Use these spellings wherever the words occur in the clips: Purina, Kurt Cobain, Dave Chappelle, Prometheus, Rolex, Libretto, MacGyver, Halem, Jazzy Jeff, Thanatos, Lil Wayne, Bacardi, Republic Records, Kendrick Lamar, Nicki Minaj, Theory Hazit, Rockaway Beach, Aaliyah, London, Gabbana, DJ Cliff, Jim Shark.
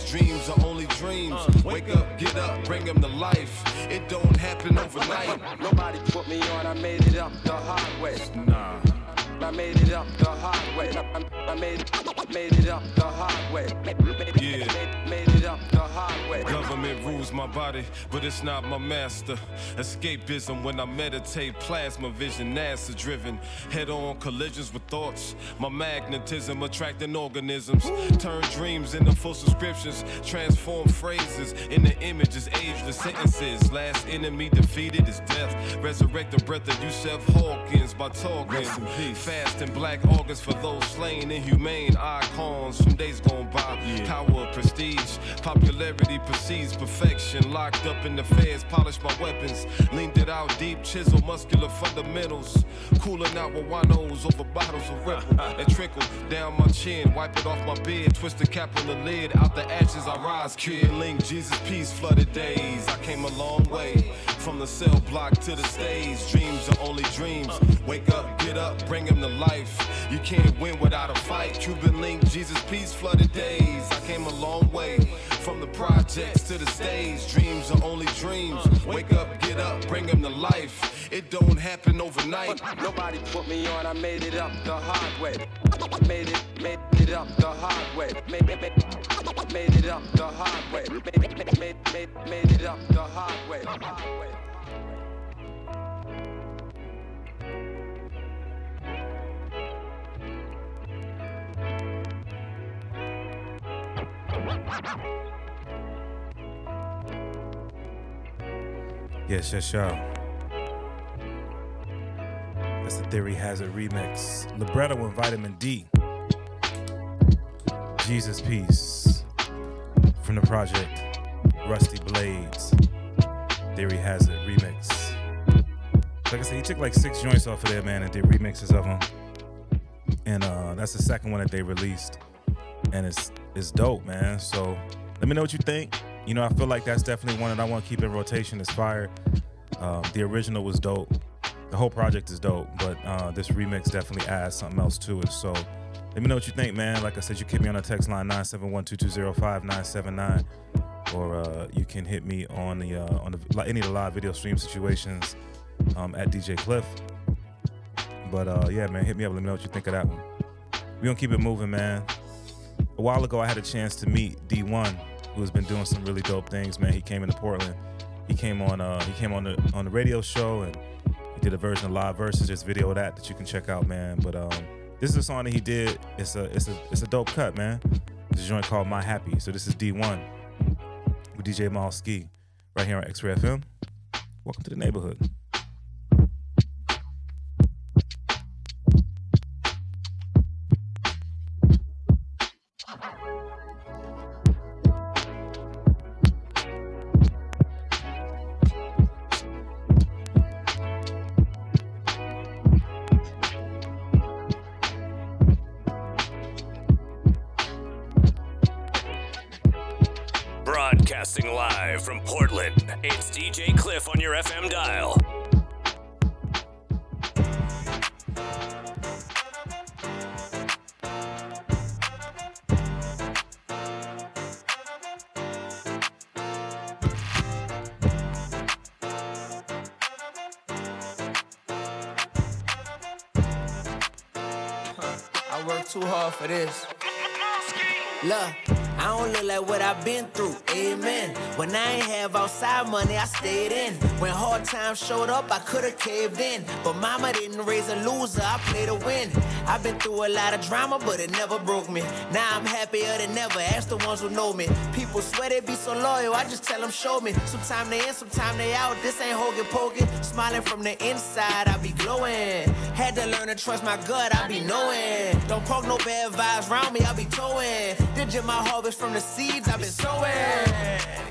these dreams are only dreams. Wake up, get up, bring them to life. It don't happen overnight. Nobody put me on, I made it up the hard way. Nah. I made it up the hard way. I made it up the hard way. Yeah. Made it up the hard way. Government rules my body, but it's not my master. Escapism when I meditate, plasma vision, NASA driven. Head-on collisions with thoughts. My magnetism attracting organisms. Turn dreams into full subscriptions. Transform phrases into images, ageless sentences. Last enemy defeated is death. Resurrect the breath of Yusef Hawkins by talking. Fast and black augurs for those slain, inhumane icons from days gone by. Yeah. Power of prestige, popularity precedes perfection. Locked up in the feds, polished my weapons, leaned it out deep, chiseled muscular fundamentals. Cooling out with winos over bottles of Ripple that trickle down my chin, wipe it off my beard, twist the cap on the lid. Out the ashes I rise, kid. Link Jesus, peace, flooded days. I came a long way from the cell block to the stage. Dreams are only dreams. Wake up, get up, bring him to life. You can't win without a fight. Cuban link, Jesus, peace, flooded days. I came a long way from the projects to the stage. Dreams are only dreams. Wake up, get up, bring him to life. It don't happen overnight. Nobody put me on, I made it up the hard way. Made it up the hard way. Made it up the hard way. Made it up the hard way. Yes, that's the Theory Hazit remix. Libretto and Vitamin D. Jesus Peace. From the project Rusty Blades. Theory Hazit remix. Like I said, he took like 6 joints off of there, man, and did remixes of them. And that's the second one that they released. And it's dope, man. So let me know what you think. You know, I feel like that's definitely one that I want to keep in rotation. It's fire. The original was dope. The whole project is dope, but this remix definitely adds something else to it. So let me know what you think, man. Like I said, you can hit me on the text line 971-220-5979, or you can hit me on any of the live video stream situations at DJ Cliff. But yeah, man, hit me up. Let me know what you think of that one. We gonna keep it moving, man. A while ago, I had a chance to meet Dee-1, who has been doing some really dope things, man. He came into Portland. He came on. He came on the radio show, and he did a version of Live Versus. There's video of that you can check out, man. But this is a song that he did. It's a dope cut, man. It's a joint called My Happy. So this is Dee-1 with DJ Mal-Ski right here on X-Ray FM. Welcome to the neighborhood. Broadcasting live from Portland, it's DJ Cliff on your FM dial. I work too hard for this. Look. I don't look like what I've been through, amen. When I ain't have outside money, I stayed in. When hard times showed up, I could've caved in. But mama didn't raise a loser, I played to win. I've been through a lot of drama, but it never broke me. Now I'm happier than ever, ask the ones who know me. People swear they be so loyal, I just tell them show me. Sometime they in, sometime they out, this ain't hokey pokey. Smiling from the inside, I be glowing. Had to learn to trust my gut, I be knowing. Don't poke no bad vibes around me, I be towing. Did you my harvest from the seeds I've been sowing.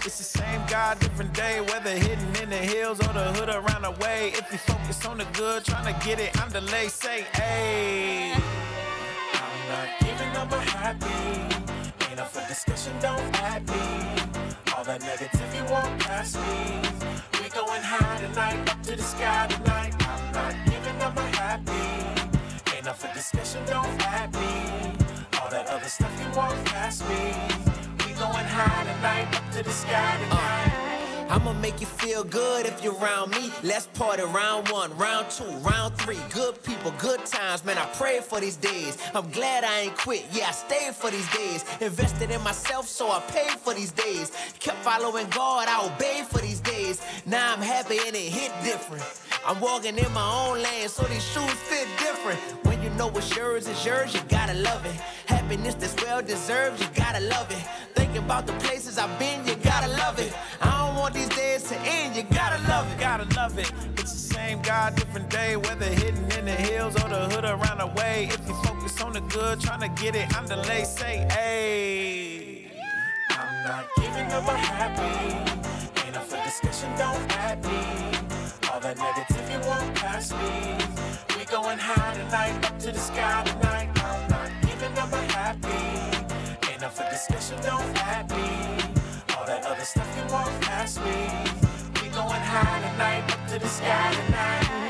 It's the same God, different day, whether hidden in the hills or the hood around the way. If you focus on the good, trying to get it, I'm delayed, say, hey. I'm not giving up a happy. Ain't up for discussion, don't add me. All that negativity won't pass me. We going high tonight, up to the sky tonight. I'm not giving up a happy. Ain't up for discussion, don't add me. All that other stuff you won't pass me. We going high. to the sky tonight. I'ma make you feel good if you're around me. Let's party round one, round two, round three. Good people, good times, man, I pray for these days. I'm glad I ain't quit, yeah, I stayed for these days. Invested in myself, so I paid for these days. Kept following God, I obeyed for these days. Now I'm happy and it hit different. I'm walking in my own lane, so these shoes fit different. When you know what's yours is yours, you gotta love it. Happiness that's well deserved, you gotta love it. Thinking about the places I've been, you gotta love it. I don't want these days to end, you gotta love it. Gotta love it. It's the same God, different day, whether hidden in the hills or the hood around the way. If you focus on the good, trying to get it, I'm the late, say, hey. I'm not giving up, I'm happy. Ain't up for discussion, don't add me. All that negative you won't pass me. We going high tonight, up to the sky tonight. I'm not giving up, I'm happy. Ain't up for discussion, don't add me. All that other stuff you won't pass me. We going high tonight, up to the sky tonight.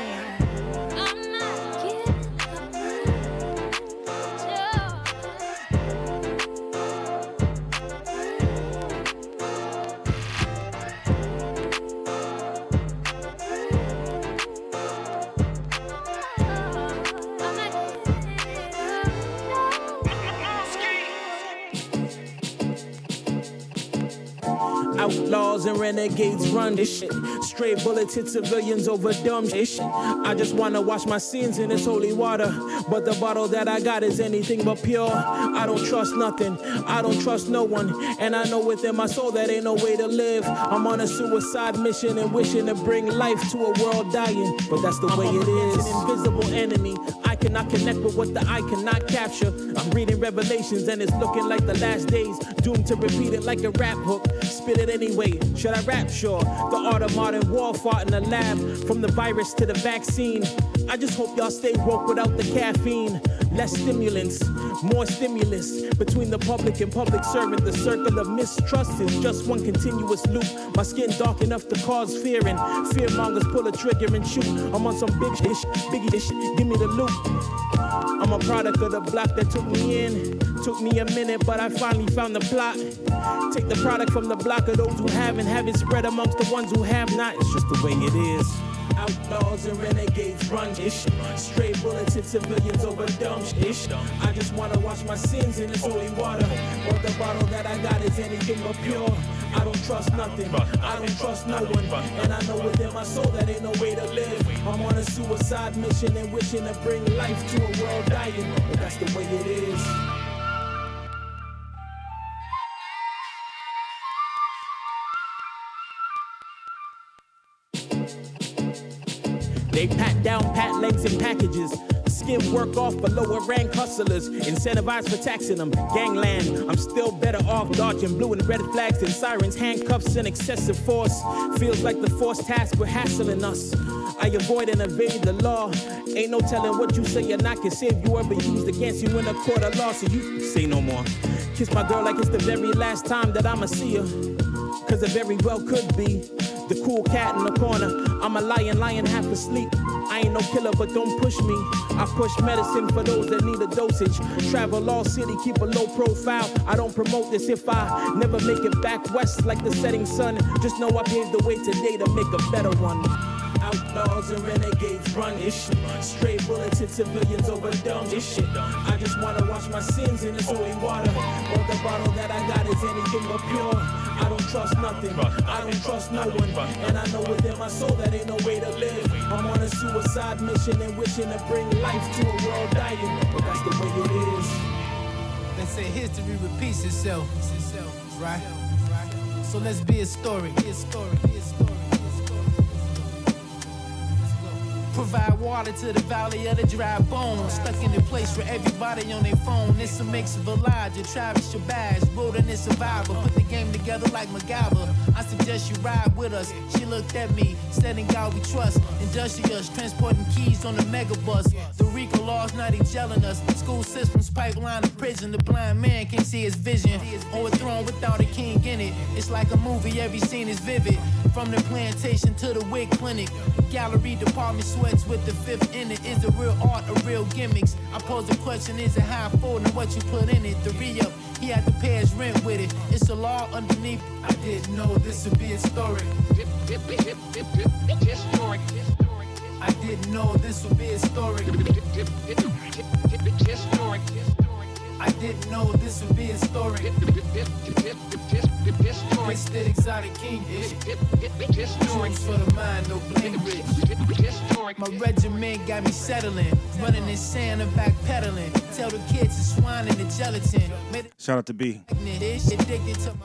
Outlaws and renegades run this shit. Stray bullets hit civilians over dumb shit. I just wanna wash my sins in this holy water, but the bottle that I got is anything but pure. I don't trust nothing, I don't trust no one, and I know within my soul that ain't no way to live. I'm on a suicide mission and wishing to bring life to a world dying, but that's the way it is. It's an invisible enemy. I cannot connect with what the eye cannot capture. I'm reading Revelations and it's looking like the last days, doomed to repeat it like a rap hook. Spit it anyway, should I rap? Sure. The art of modern warfare in the lab, from the virus to the vaccine. I just hope y'all stay woke without the caffeine. Less stimulants, more stimulus. Between the public and public servant, the circle of mistrust is just one continuous loop. My skin dark enough to cause fear, and fearmongers pull a trigger and shoot. I'm on some big ish, biggie ish, give me the loot. I'm a product of the block that took me in. Took me a minute, but I finally found the plot. Take the product from the block of those who haven't, have it spread amongst the ones who have not. It's just the way it is. Outlaws and renegades run ish. Stray bullets hit civilians over dumb ish. I just wanna wash my sins in this holy water, but the bottle that I got is anything but pure. I don't trust nothing, I don't trust no one, and I know within my soul that ain't no way to live. I'm on a suicide mission and wishing to bring life to a world dying, but that's the way it is. They pat down pat legs and packages. Skim work off for lower rank hustlers, incentivized for taxing them. Gangland, I'm still better off dodging blue and red flags than sirens, handcuffs, and excessive force. Feels like the force task were hassling us. I avoid and evade the law. Ain't no telling what you say or not can save you or be used against you in a court of law, so you say no more. Kiss my girl like it's the very last time that I'ma see her, cause it very well could be. The cool cat in the corner, I'm a lion half asleep. I ain't no killer, but don't push me. I push medicine for those that need a dosage. Travel all city, keep a low profile. I don't promote this if I never make it back west like the setting sun. Just know I paved the way today to make a better one. Outlaws and renegades run ish. Stray bullets hit civilians over dumb shit. I just wanna wash my sins in this holy water, but the bottle that I got is anything but pure. I don't trust nothing, I don't trust no one, and I know within my soul that ain't no way to live. I'm on a suicide mission and wishing to bring life to a world dying, but that's the way it is. They say history repeats itself, right? So let's be a story. Provide water to the valley of the dry bones. Stuck in a place where everybody on their phone. It's a mix of Elijah, Travis Shabazz, wilderness survivor. Put the game together like MacGyver. I suggest you ride with us. She looked at me, said in God we trust. Industrious, transporting keys on the megabus. The Rico laws now they gelling us. School systems, pipeline to prison. The blind man can't see his vision. Overthrown without a king in it. It's like a movie, every scene is vivid. From the plantation to the wig clinic. Gallery department sweats with the fifth in it. Is it real art or real gimmicks? I pose the question, is it how I fold and what you put in it? The re-up, he had to pay his rent with it. It's a law underneath. I didn't know this would be historic. Historic. I didn't know this would be historic. Historic. I didn't know this would be historic. It's the exotic king. Historic for the mind, no blink. My regiment got me settling, running in sand and backpedaling. Tell the kids to swine and the gelatin. Shout out to B.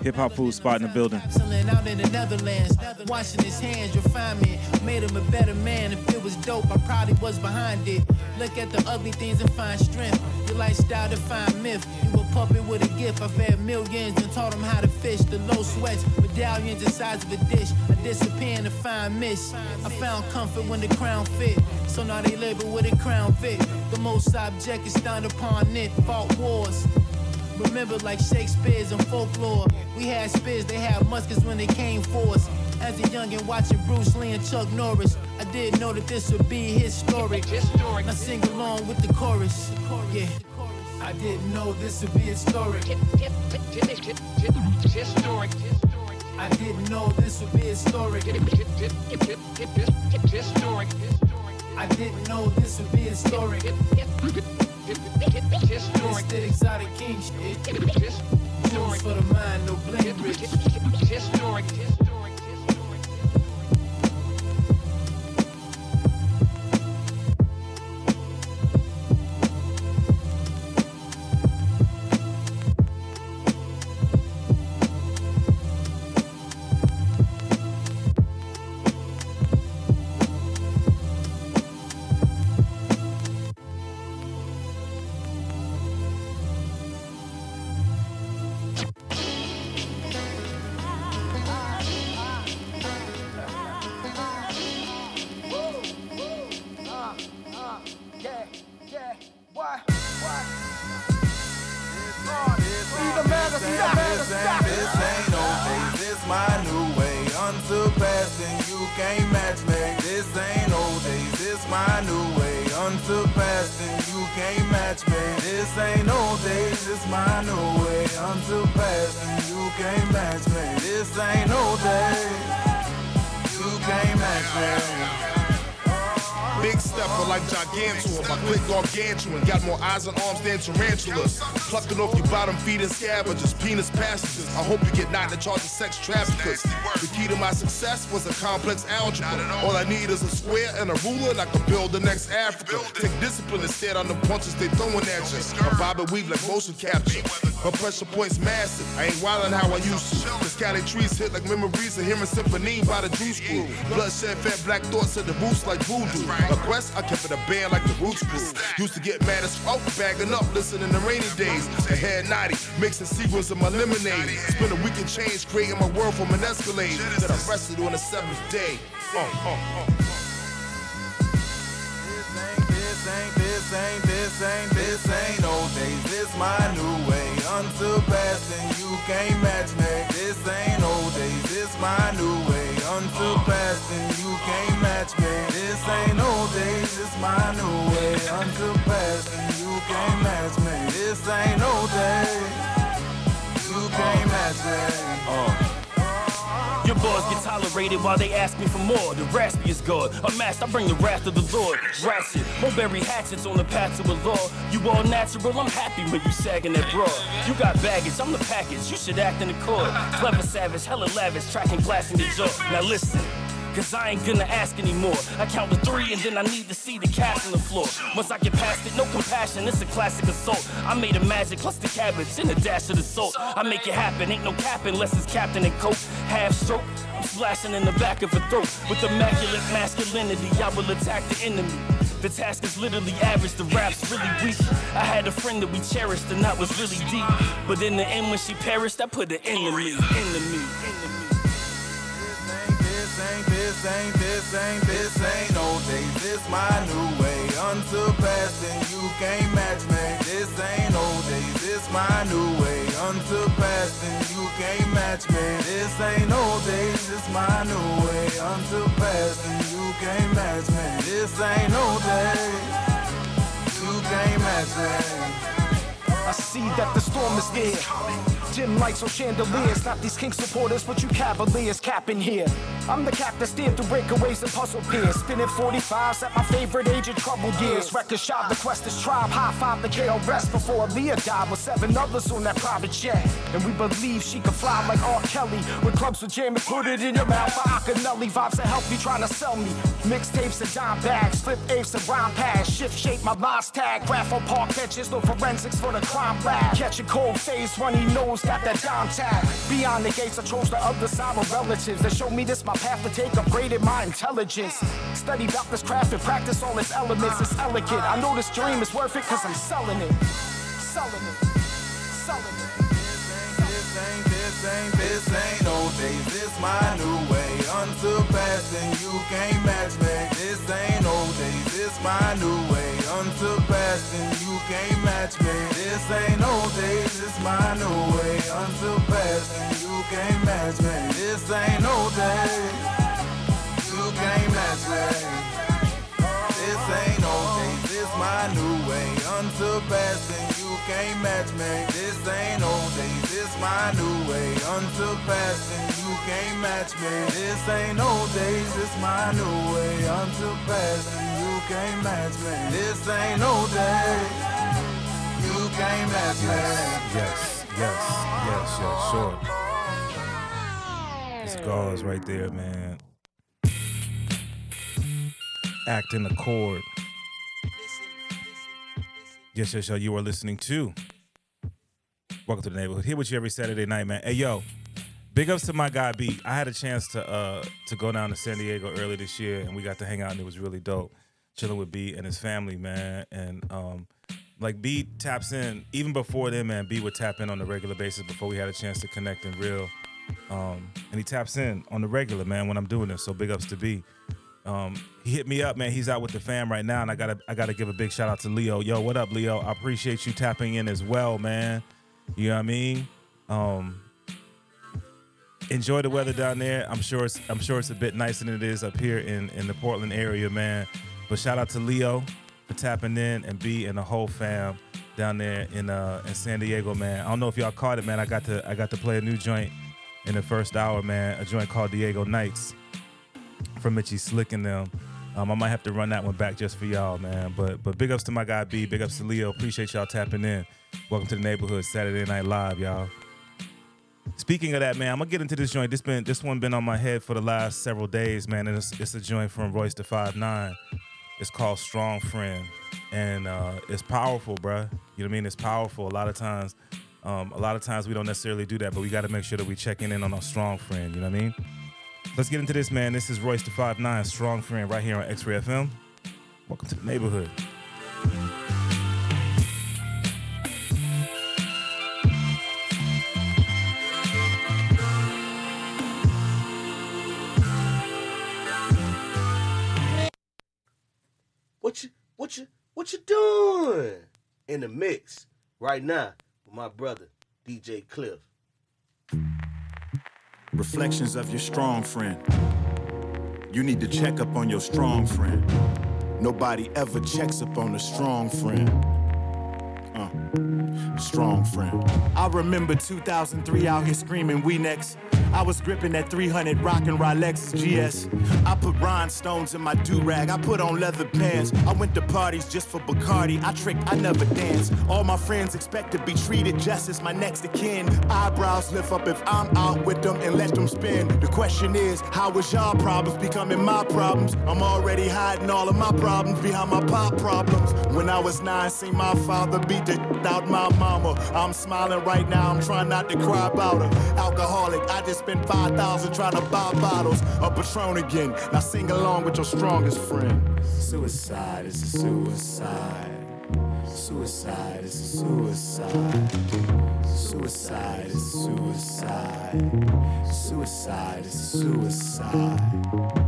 Hip Hop Food Spot in the building. Out in the Netherlands, washing his hands, refinement made him a better man. If it was dope, I probably was behind it. Look at the ugly things and find strength. Your lifestyle define myth. You a puppet with a gift. I fed millions and taught them how to fish. The low sweats, medallions the size of a dish. I disappear in the fine mist. I found comfort when the crown fit. So now they label with a crown fit. The most object is down upon it. Fought wars. Remember like Shakespeare's and folklore. We had spears, they had muskets when they came for us. As a youngin' watching Bruce Lee and Chuck Norris, I didn't know that this would be historic. I sing along with the chorus. Yeah. I didn't know this would be historic. Historic. I didn't know this would be historic. Historic. I didn't know this would be historic. Historic. The exotic king shit. Historic for the mind, no blame. Historic. Tarantulas, plucking off your bottom feet and scavengers, penis passengers. I hope you get knocked in charge of sex traffickers. The key to my success was a complex algebra. All I need is a square and a ruler, and I can build the next Africa. Take discipline and stand on the punches they throwing at you. I bob and weave like motion capture. My pressure point's massive, I ain't wildin' how I used to. The scally trees hit like memories of hearing symphony by the juice crew. Bloodshed fed black thoughts at the roots like voodoo. My quest, I kept it a band like the roots crew. Used to get mad as fuck, bagging up, listening to Rainy Days. I had 90, mixing sequels of my lemonade. Spent a week in change, creating my world from an Escalade that I rested on the seventh day. This ain't no days, this my new way. Unsurpassing, you can't match me. This ain't old days, this my new way. Unsurpassing, you can't match me. This ain't old days, this my new way. Unsurpassing, you can't match me. This ain't old days, you can't match me. Your bars get tolerated while they ask me for more. The raspy is God, unmasked, I bring the wrath of the Lord. Ratchet, mulberry hatchets on the path to a law. You all natural, I'm happy when you sagging that bra. You got baggage, I'm the package, you should act in the court. Clever savage, hella lavish, tracking glass in the jaw. Now listen, cause I ain't gonna ask anymore. I count to three and then I need to see the cast on the floor. Once I get past it, no compassion, it's a classic assault. I made a magic, plus the cabbage and a dash of the salt. I make it happen, ain't no cap unless it's captain and coat. Half stroke, I'm splashing in the back of her throat. With immaculate masculinity, I will attack the enemy. The task is literally average, the rap's really weak. I had a friend that we cherished and that was really deep. But in the end when she perished, I put an end to me, end to me, end to me. This ain't old days, this my new way. Unsurpassing, you can't match me. This ain't old days, this my new way. Unsurpassing, you can't match me. This ain't old days, this my new way. Unsurpassing, you can't match me. This ain't old days, you can't match me. see that the storm is near. Dim lights on chandeliers, not these King supporters, but you Cavaliers capping here. I'm the cap that steered through breakaways and puzzle peers. Spinning 45s at my favorite age in trouble years. Record shop, the quest is tribe, high five the KRS before Aaliyah died with 7 others on that private jet. And we believe she could fly like R. Kelly. With clubs with jam and put it in your mouth for Akinelli. Vibes that help you trying to sell me. Mixtapes and dime bags, flip apes and rhyme pads. Shift shape my lines tag, graph on park benches, no forensics for the crime lab. Catch a cold face when he knows got that dime tag. Beyond the gates I chose the other side of relatives that showed me this my path to take, upgraded my intelligence. Study about this craft and practice all its elements, it's elegant. I know this dream is worth it cause I'm selling it. Selling it. Selling it. This ain't no days, this my new way. Unsurpassed and you can't match me. This ain't old days, this my new way. Unsurpassed and you can't match me. This ain't old days, this my new way. Unsurpassed and you can't match me. This ain't old days, you can't match me. This ain't old days, this my new way. Unsurpassed and you can't match me. This ain't old days, this my new way. Unsurpassed and you can't match me. This ain't old days, this my new way. Unsurpassed and you can't match me. This ain't old days, you can't match me. Yes, sure. It's gauze right there, man. Acting a chord. Yes, you are listening to Welcome to the Neighborhood. Here with you every Saturday night, man. Hey, yo, big ups to my guy B. I had a chance to go down to San Diego early this year, and we got to hang out, and it was really dope. Chilling with B and his family, man. And like B taps in even before then, man. B would tap in on a regular basis before we had a chance to connect in real. And he taps in on the regular, man. When I'm doing this, so big ups to B. He hit me up, man. He's out with the fam right now, and I gotta give a big shout out to Leo. Yo, what up, Leo? I appreciate you tapping in as well, man. You know what I mean? Enjoy the weather down there. I'm sure it's a bit nicer than it is up here in the Portland area, man. But shout out to Leo for tapping in, and B and the whole fam down there in San Diego, man. I don't know if y'all caught it, man. I got to play a new joint in the first hour, man. A joint called Dago Nights from Mitchy Slick and them. I might have to run that one back just for y'all, man. But big ups to my guy B, big ups to Leo. Appreciate y'all tapping in. Welcome to the Neighborhood, Saturday Night Live, y'all. Speaking of that, man, I'm gonna get into this joint. This one's been on my head for the last several days, man. And it's a joint from Royce the 5'9". It's called Strong Friend, and it's powerful, bruh. You know what I mean? It's powerful. A lot of times we don't necessarily do that, but we got to make sure that we checking in on our strong friend. You know what I mean? Let's get into this, man. This is Royce the 5'9", Strong Friend, right here on X-Ray FM. Welcome to the Neighborhood. What you doing? In the mix right now with my brother, DJ Cliff. Reflections of your strong friend. You need to check up on your strong friend. Nobody ever checks up on a strong friend. Strong friend. I remember 2003 out here screaming, we next. I was gripping that 300 rockin' Rolex GS. I put rhinestones in my do-rag. I put on leather pants. I went to parties just for Bacardi. I tricked, I never danced. All my friends expect to be treated just as my next of kin. Eyebrows lift up if I'm out with them and let them spin. The question is, how is y'all problems becoming my problems? I'm already hiding all of my problems behind my pop problems. When I was 9, seen my father beat the out my mama. I'm smiling right now, I'm trying not to cry about her. Alcoholic, I just spent 5,000 trying to buy bottles of Patron again. Now sing along with your strongest friend. Suicide is a suicide. Suicide is a suicide. Suicide is a suicide. Suicide is a suicide.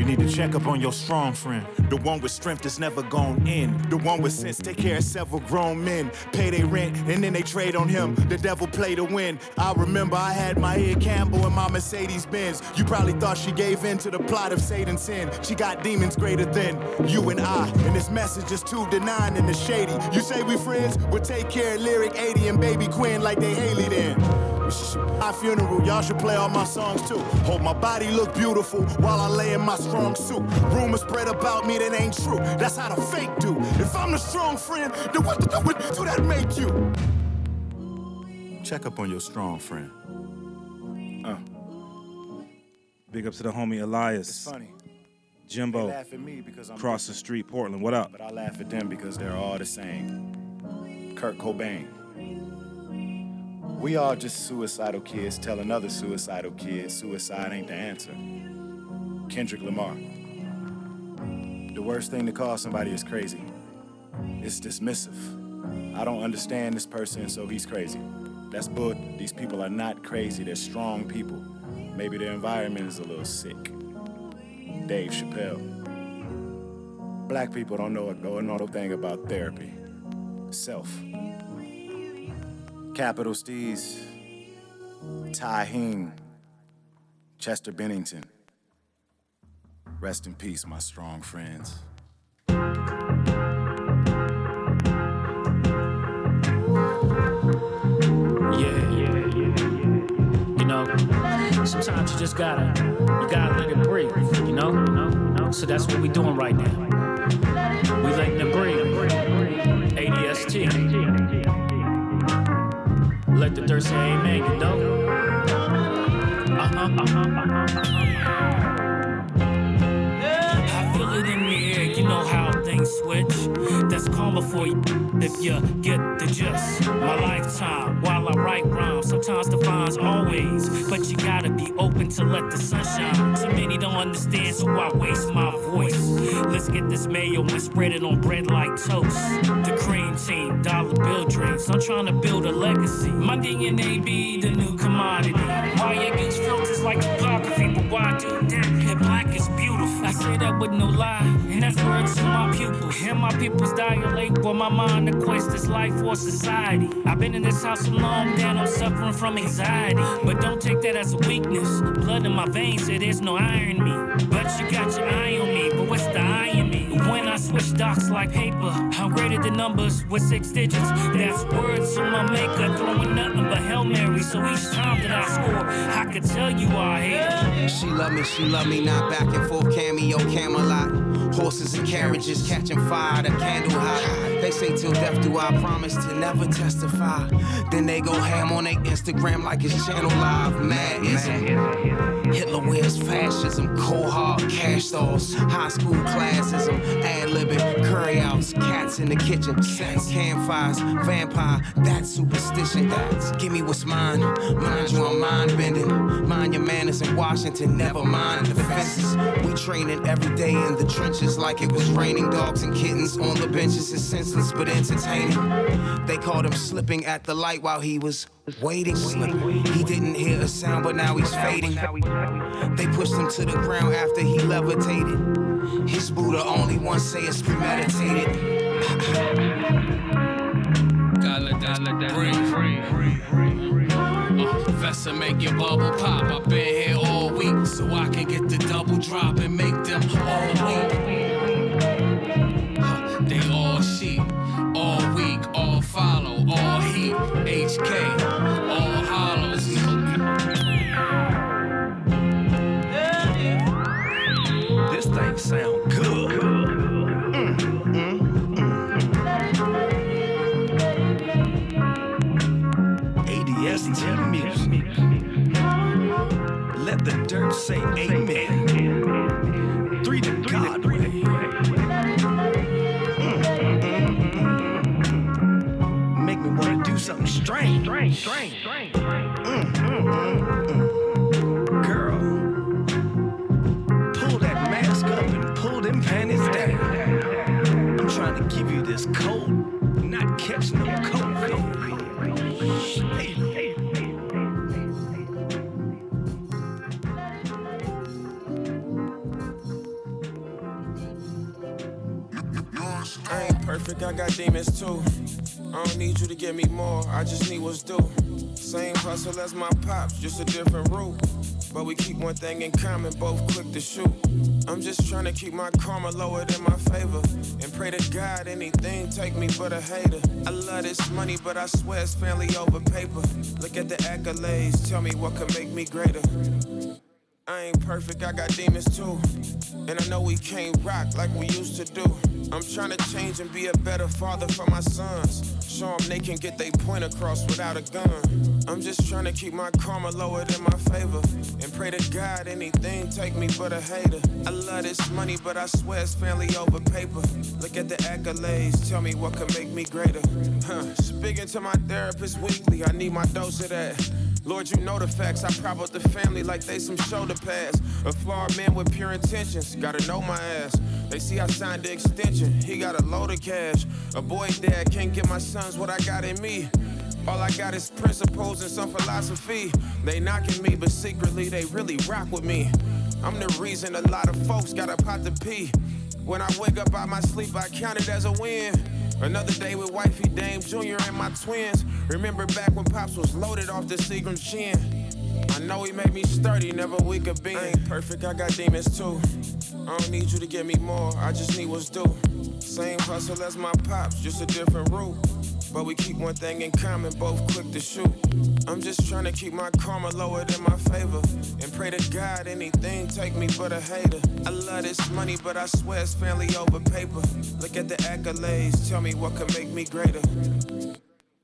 You need to check up on your strong friend. The one with strength that's never gone in. The one with sense take care of several grown men. Pay their rent and then they trade on him. The devil play to win. I remember I had my Ed Campbell in my Mercedes Benz. You probably thought she gave in to the plot of Satan's sin. She got demons greater than you and I. And this message is too denying and it's shady. You say we friends? We'll take care of Lyric 80 and Baby Quinn like they Haley then. My funeral, y'all should play all my songs too. Hope my body look beautiful while I lay in my strong suit. Rumors spread about me that ain't true. That's how the fake do. If I'm the strong friend, then what do that make you? Check up on your strong friend. Big up to the homie Elias. It's funny. Jimbo. They laugh at me because I'm across the street, Portland. What up? But I laugh at them because they're all the same. Kurt Cobain. We all just suicidal kids telling other suicidal kids suicide ain't the answer. Kendrick Lamar. The worst thing to call somebody is crazy. It's dismissive. I don't understand this person, so he's crazy. That's bull. These people are not crazy. They're strong people. Maybe their environment is a little sick. Dave Chappelle. Black people don't know a thing about therapy. Self. Capital Steez, Tahim, Chester Bennington. Rest in peace, my strong friends. Yeah. You know, sometimes you just gotta let it breathe, you know? So that's what we doing right now. We letting it breathe. ADST. Let the thirsty amen get dope. I feel it in the air, you know how things switch. That's karma for you, if you get the gist. My lifetime, while I write rhymes, sometimes defines always. But you gotta be open to let the sun shine. Too many don't understand, so I waste my voice. Let's get this mayo and spread it on bread like toast. The cream team, dollar bill drinks. I'm trying to build a legacy. My DNA be the new commodity. Why you use filters like topography, but why do that? And black is beautiful. I say that with no lie, and that's words to my pupils. And my people's dilate, while my mind equates this life for society. I've been in this house so long that I'm suffering from anxiety. But don't take that as a weakness. Blood in my veins, so there's no iron in me. But you got your eye on me, but what's the eye in me? When I switch docs like paper, I'm graded the numbers with 6 digits. That's words to my maker, throwing nothing but Hail Mary. So each time that I score, I could tell you I hate it. She love me, not back and forth, cameo, Camelot. Horses and carriages catching fire, the candle high. They say till death do I promise to never testify. Then they go ham on their Instagram like it's channel live. Madism, Hitler wears fascism, cold hard cash stores, high school classism, ad-libbing, curry outs, cats in the kitchen, sex, campfires, vampire, that's superstition. That's give me what's mine, mind you I'm mind bending. Mind your manners in Washington, never mind the fences. We training every day in the trenches like it was raining. Dogs and kittens on the benches is senseless but entertaining. They called him slipping at the light while he was waiting. He didn't hear a sound but now he's fading. They pushed him to the ground after he levitated. His Buddha only one say it's premeditated. Professor, make your bubble pop. I've been here all week so I can get the double drop and make them all weak. They all sheep, all weak, all follow, all heat. HK, all hollows. This thing sound good. ADS tip music. Let the dirt say amen. 3 to God way. Make me wanna do something strange. Girl. Panties down. I'm trying to give you this cold, not catch no cold. Hey. Perfect, I got demons too. I don't need you to give me more, I just need what's due. Same hustle as my pops, just a different route. But we keep one thing in common, both quick to shoot. I'm just trying to keep my karma lower than my favor. And pray to God anything take me but a hater. I love this money, but I swear it's family over paper. Look at the accolades, tell me what could make me greater. I ain't perfect, I got demons too. And I know we can't rock like we used to do. I'm trying to change and be a better father for my sons. Show them they can get their point across without a gun. I'm just trying to keep my karma lower than my favor. And pray to God anything take me but a hater. I love this money, but I swear it's family over paper. Look at the accolades, tell me what could make me greater. Speaking to my therapist weekly, I need my dose of that. Lord, you know the facts, I prop up the family like they some shoulder pads. A flawed man with pure intentions, gotta know my ass. They see I signed the extension, he got a load of cash. A boy dad can't give my sons what I got in me. All I got is principles and some philosophy. They knocking me, but secretly they really rock with me. I'm the reason a lot of folks got a pot to pee. When I wake up out my sleep, I count it as a win. Another day with wifey, Dame Jr. and my twins. Remember back when Pops was loaded off the Seagram's gin. I know he made me sturdy, never weak or bend. I ain't perfect, I got demons too. I don't need you to give me more, I just need what's due. Same hustle as my Pops, just a different route. But we keep one thing in common, both quick to shoot. I'm just trying to keep my karma lower than my favor. And pray to God anything take me but a hater. I love this money, but I swear it's family over paper. Look at the accolades, tell me what could make me greater.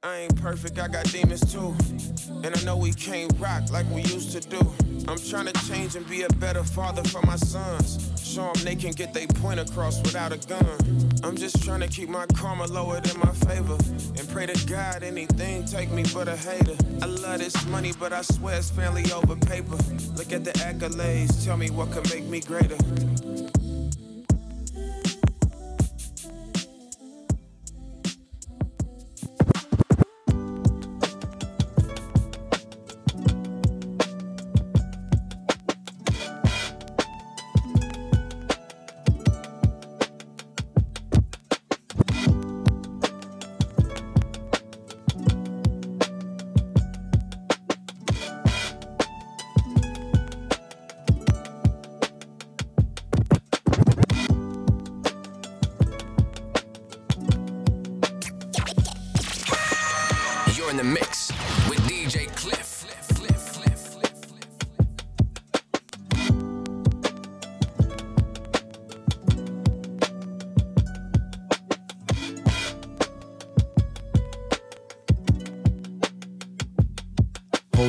I ain't perfect, I got demons too. And I know we can't rock like we used to do. I'm trying to change and be a better father for my sons. Show them they can get their point across without a gun. I'm just trying to keep my karma lower than my favor. And pray to God anything take me but a hater. I love this money, but I swear it's family over paper. Look at the accolades, tell me what could make me greater.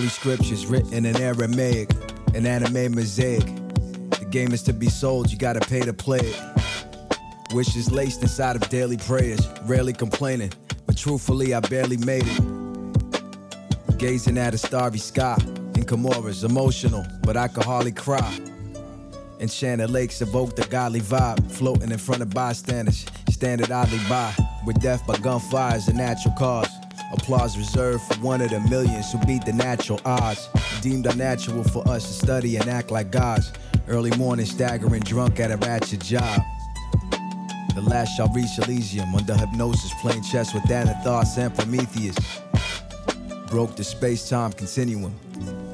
Scriptures written in Aramaic, an anime mosaic. The game is to be sold, you gotta pay to play it. Wishes laced inside of daily prayers, rarely complaining, but truthfully I barely made it. Gazing at a starry sky, in Comoras, emotional, but I could hardly cry. Enchanted lakes evoke the godly vibe, floating in front of bystanders, standing idly by, with death by gunfire is a natural cause. Applause reserved for one of the millions who beat the natural odds. Deemed unnatural for us to study and act like gods. Early morning staggering drunk at a ratchet job. The last shall reach Elysium under hypnosis, playing chess with Thanatos and Prometheus. Broke the space-time continuum.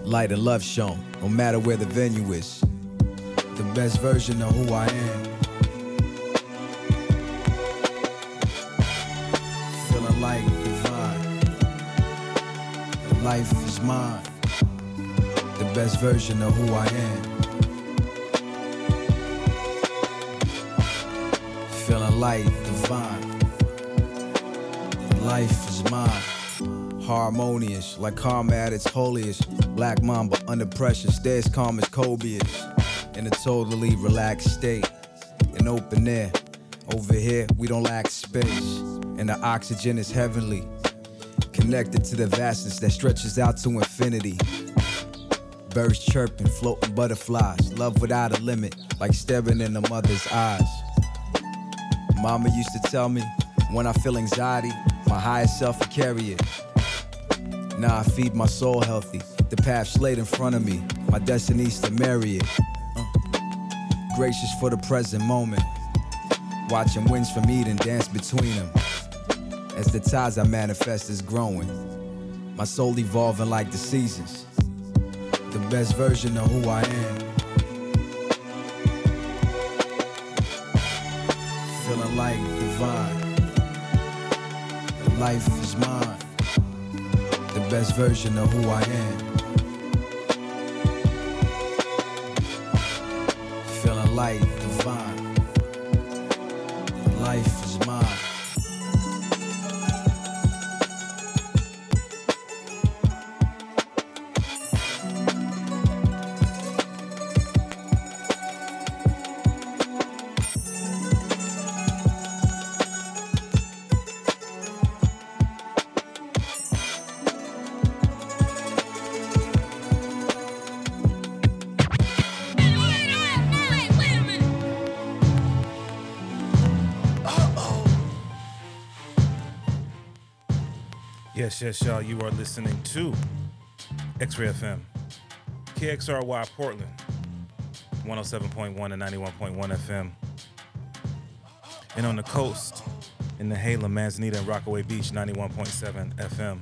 Light and love shown, no matter where the venue is. The best version of who I am. Feeling like life is mine, the best version of who I am. Feeling light, divine, life is mine. Harmonious, like karma at its holiest. Black mamba under pressure, stares calm as Kobe is. In a totally relaxed state, in open air. Over here, we don't lack space, and the oxygen is heavenly. Connected to the vastness that stretches out to infinity. Birds chirping, floating butterflies. Love without a limit, like staring in a mother's eyes. Mama used to tell me, when I feel anxiety, my higher self will carry it. Now I feed my soul healthy. The path's laid in front of me. My destiny's to marry it. Gracious for the present moment. Watch him winch from Eden, dance between them. As the ties I manifest is growing, my soul evolving like the seasons, the best version of who I am. Feeling like divine, life is mine, the best version of who I am. Feeling like divine, life is mine. Yes, y'all, you are listening to X-Ray FM, KXRY Portland, 107.1 and 91.1 FM. And on the coast, in the Halem, Manzanita, and Rockaway Beach, 91.7 FM.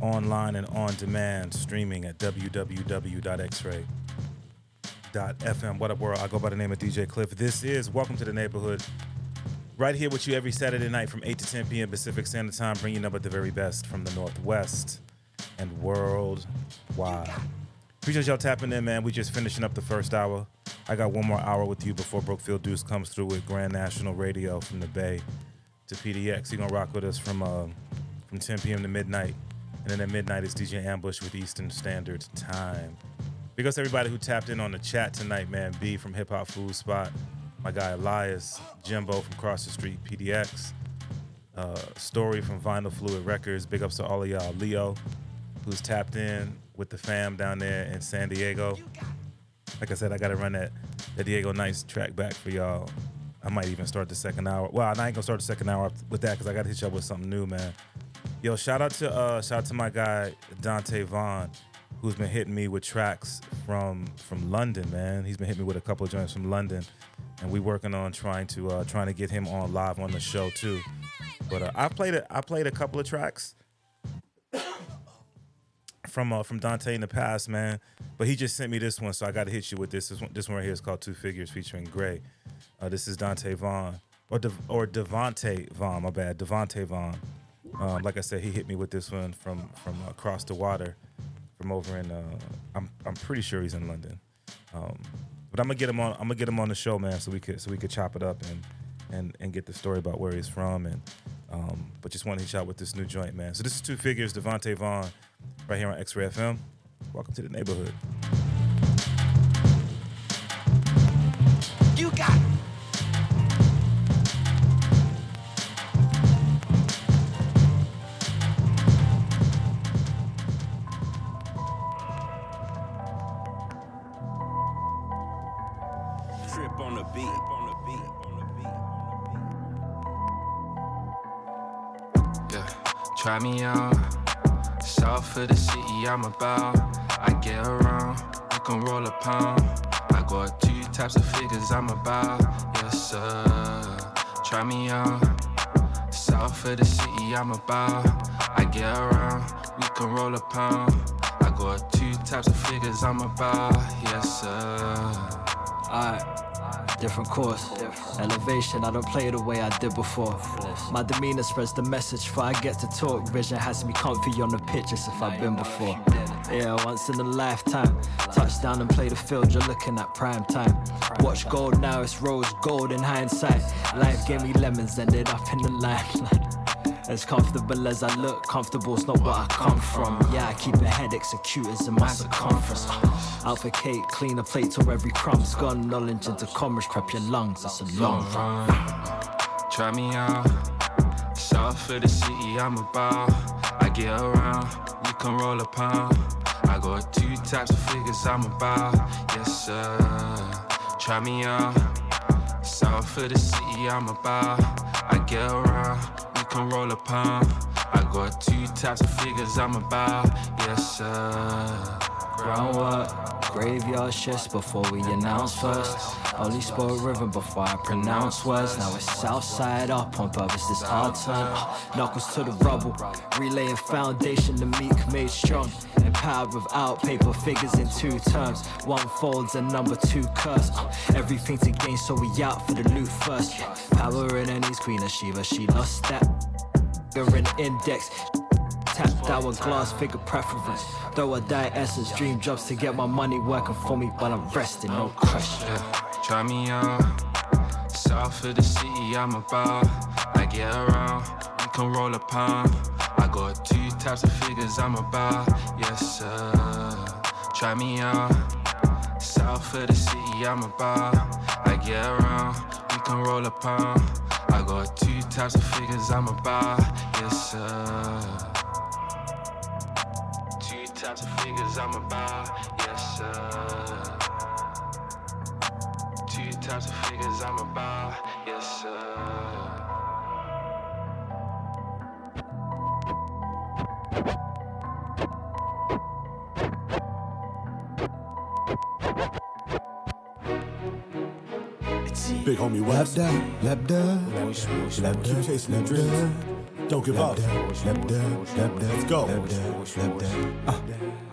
Online and on demand, streaming at www.xray.fm. What up, world? I go by the name of DJ Cliff. This is Welcome to the Neighborhood. Right here with you every Saturday night from 8 to 10 p.m. Pacific Standard Time, bringing up at the very best from the Northwest and worldwide. Appreciate y'all tapping in, man. We just finishing up the first hour. I got one more hour with you before Brookfield Deuce comes through with Grand National Radio from the Bay to PDX. You're going to rock with us from 10 p.m. to midnight. And then at midnight, it's DJ Ambush with Eastern Standard Time. Because everybody who tapped in on the chat tonight, man. B from Hip Hop Food Spot. My guy Elias, Jimbo from Cross the Street, PDX, Story from Vinyl Fluid Records. Big ups to all of y'all. Leo, who's tapped in with the fam down there in San Diego. Like I said, I got to run that Dago Nights track back for y'all. I might even start the second hour. Well, I ain't going to start the second hour with that because I got to hit y'all with something new, man. Yo, shout out to my guy Devontae Vaughn, who's been hitting me with tracks from London, man. He's been hitting me with a couple of joints from London. And we working on trying to get him on live on the show too, but I played a couple of tracks from Dante in the past, man. But he just sent me this one, so I got to hit you with this. This one right here is called Two Figures featuring Gray. This is Dante Vaughn or Devontae Vaughn. My bad, Devontae Vaughn. Like I said, he hit me with this one from across the water, from over in. I'm pretty sure he's in London. But I'm gonna get him on the show, man, so we could chop it up and get the story about where he's from and but just want to hit out with this new joint, man. So this is Two Figures, Devontae Vaughn, right here on X-Ray FM. Welcome to the neighborhood. You got it. Try me out, south of the city I'm about. I get around, you can roll a pound. I got two types of figures I'm about, yes sir. Try me out, south of the city I'm about. I get around, you can roll a pound. I got two types of figures I'm about, yes sir. Alright. Different course, elevation, I don't play the way I did before. My demeanor spreads the message before I get to talk. Vision has me comfy on the pitches if I've been before. Yeah, once in a lifetime. Touchdown and play the field, you're looking at prime time. Watch gold now, it's rose gold in hindsight. Life gave me lemons, ended up in the limelight. As comfortable as I look, comfortable's not where I come from. Yeah, I keep a head, executors in my circumference. Alpha cake, clean a plate till every crumb's gone. Knowledge into commerce, crap your lungs, it's a long run. Try me out, south of the city I'm about. I get around, you can roll a pound. I got two types of figures I'm about, yes sir. Try me out, south of the city I'm about. I get around, can roll a pound. I got two types of figures I'm about, yes sir. Groundwork, graveyard shifts before we announce first. Only spoke river before I pronounce words. Now it's south side up on purpose, it's our turn. Knuckles to the rubble, relaying foundation, the meek made strong. Empowered without paper figures in two terms. One folds and number two curse. Everything to gain, so we out for the loot first. Power in her knees, Queen of Sheba, she lost that. An index. Tapped hourglass, figure preference. Though I die essence, dream jobs to get my money working for me while I'm resting, no question. Try me on, south of the city, I'm about. I get around, you can roll a pound. I got two types of figures, I'm about. Yes, sir. Try me on, south of the city, I'm about. I get around, you can roll a pound. I got two types of figures, I'm about. Yes, sir. Types of figures I'm about, yes sir. Two types of figures I'm about, yes sir. Big homie, what's up? Keep chasing the dreams. Don't give up. Let's go.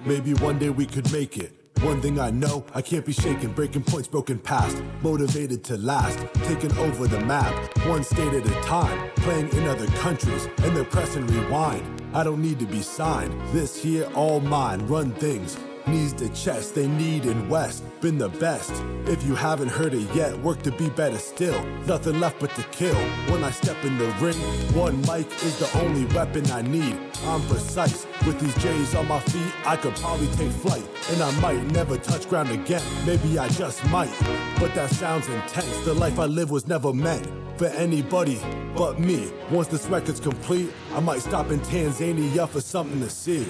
Maybe one day we could make it. One thing I know, I can't be shaken. Breaking points, broken past. Motivated to last. Taking over the map. One state at a time. Playing in other countries. And they're pressing rewind. I don't need to be signed. This here, all mine. Run things. Knees to chest, they need in West, been the best. If you haven't heard it yet, work to be better still. Nothing left but to kill. When I step in the ring, one mic is the only weapon I need. I'm precise. With these J's on my feet, I could probably take flight. And I might never touch ground again. Maybe I just might. But that sounds intense. The life I live was never meant for anybody but me. Once this record's complete, I might stop in Tanzania for something to see.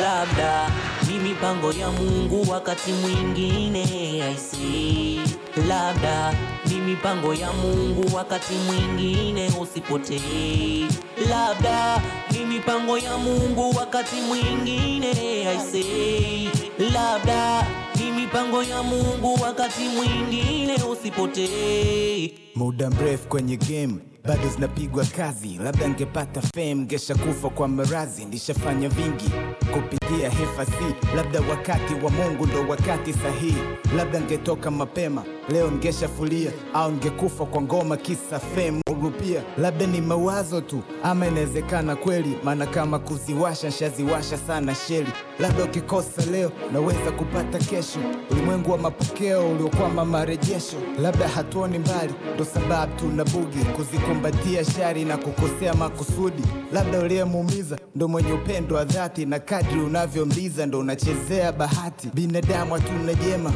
Labda ni mipango ya Mungu wakati mwingine I see. Labda ni mipango ya Mungu wakati mwingine usipotee. Labda ni mipango ya Mungu wakati mwingine I see. Labda ni mipango ya Mungu wakati mwingine usipotee. Muda mrefu kwenye game bado zinapigwa kazi, labda ngepata fame, gesha kufa kwa marazi, nishafanya vingi, kupitia hefasi, labda wakati wa Mungu ndo wakati sahihi, labda ngetoka mapema, leo ngesha fulia, au ngekufa kwa ngoma kisa fame, urupia, labda ni mawazo tu, ama inawezekana kweli, maana kama kuziwasha, shaziwasha sana sheli, labda ukikosa leo, naweza kupata kesho, ulimwengu wa mapokeo, uliokwama marejesho, labda hatuoni mbali, ndo sababu tunabugi, kuziku kumbatia shari na kukosea makusudi. Labda uliyemuumiza ndo mwenye upendo wa dhati, na kadri unavyomliza ndo unachezea bahati. Binadamu hatuna jema,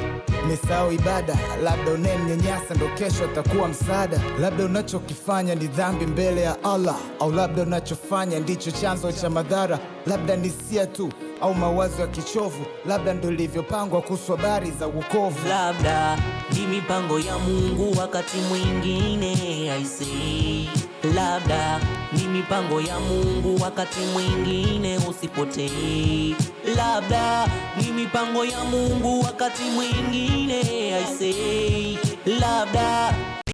mesahau ibada. Labda unamnyanyasa ndo kesho atakuwa msaada. Labda unachokifanya ni dhambi mbele ya Allah, au labda unachofanya ndicho chanzo cha madhara. Labda ni sia tu au mawazo ya kichovu, labda ndo ilivyopangwa kuhusu habari za wokovu. Labda ni mipango ya Mungu wakati mwingine I see. Labda ni mipango ya Mungu wakati mwingine usipotee. Labda ni mipango ya Mungu wakati mwingine I see. Labda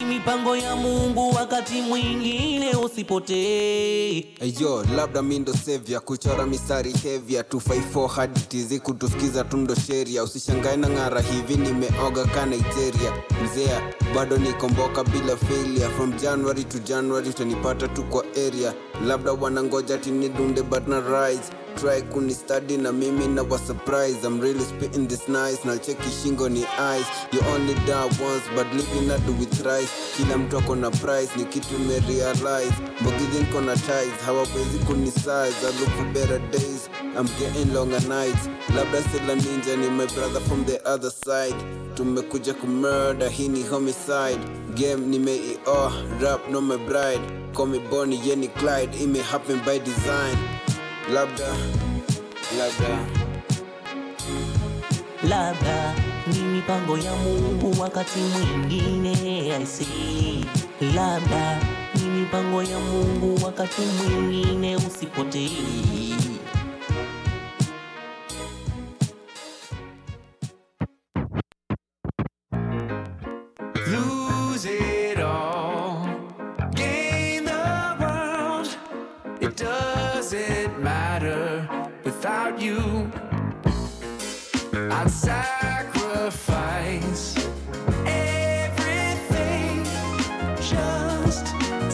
mipango ya Mungu wakati mwingine usipotee. Ayo, labda mimi ndo savior, kuchora misari heavy 254 hadithi kutusikiza tundo sheria. Usishangae na ngara hivi nimeoga ka Nigeria. Mzea, bado nikomboka bila failure. From January to January utanipata tu kwa area. Labda wanangoja tini dunde but na rise. Try kuni study na mimi na was surprised. I'm really spitting this nice. Na cheki shingo ni eyes. You only die once but living I do with rice. Kila mtu akona price, ni kitu me realize. Mbogizin kona ties, hawawezi kuni size. I look for better days, I'm getting longer nights. Labda sila ninja ni my brother from the other side. Tumekuja kumurder, hii ni homicide. Game ni mei oh, rap no my bride. Call me Bonnie, yeah ni Clyde, it may happen by design. Labda, labda, labda ni mipango ya Mungu wakati mwingine I see. Labda ni mipango ya Mungu wakati mwingine usipotee. I'd sacrifice everything just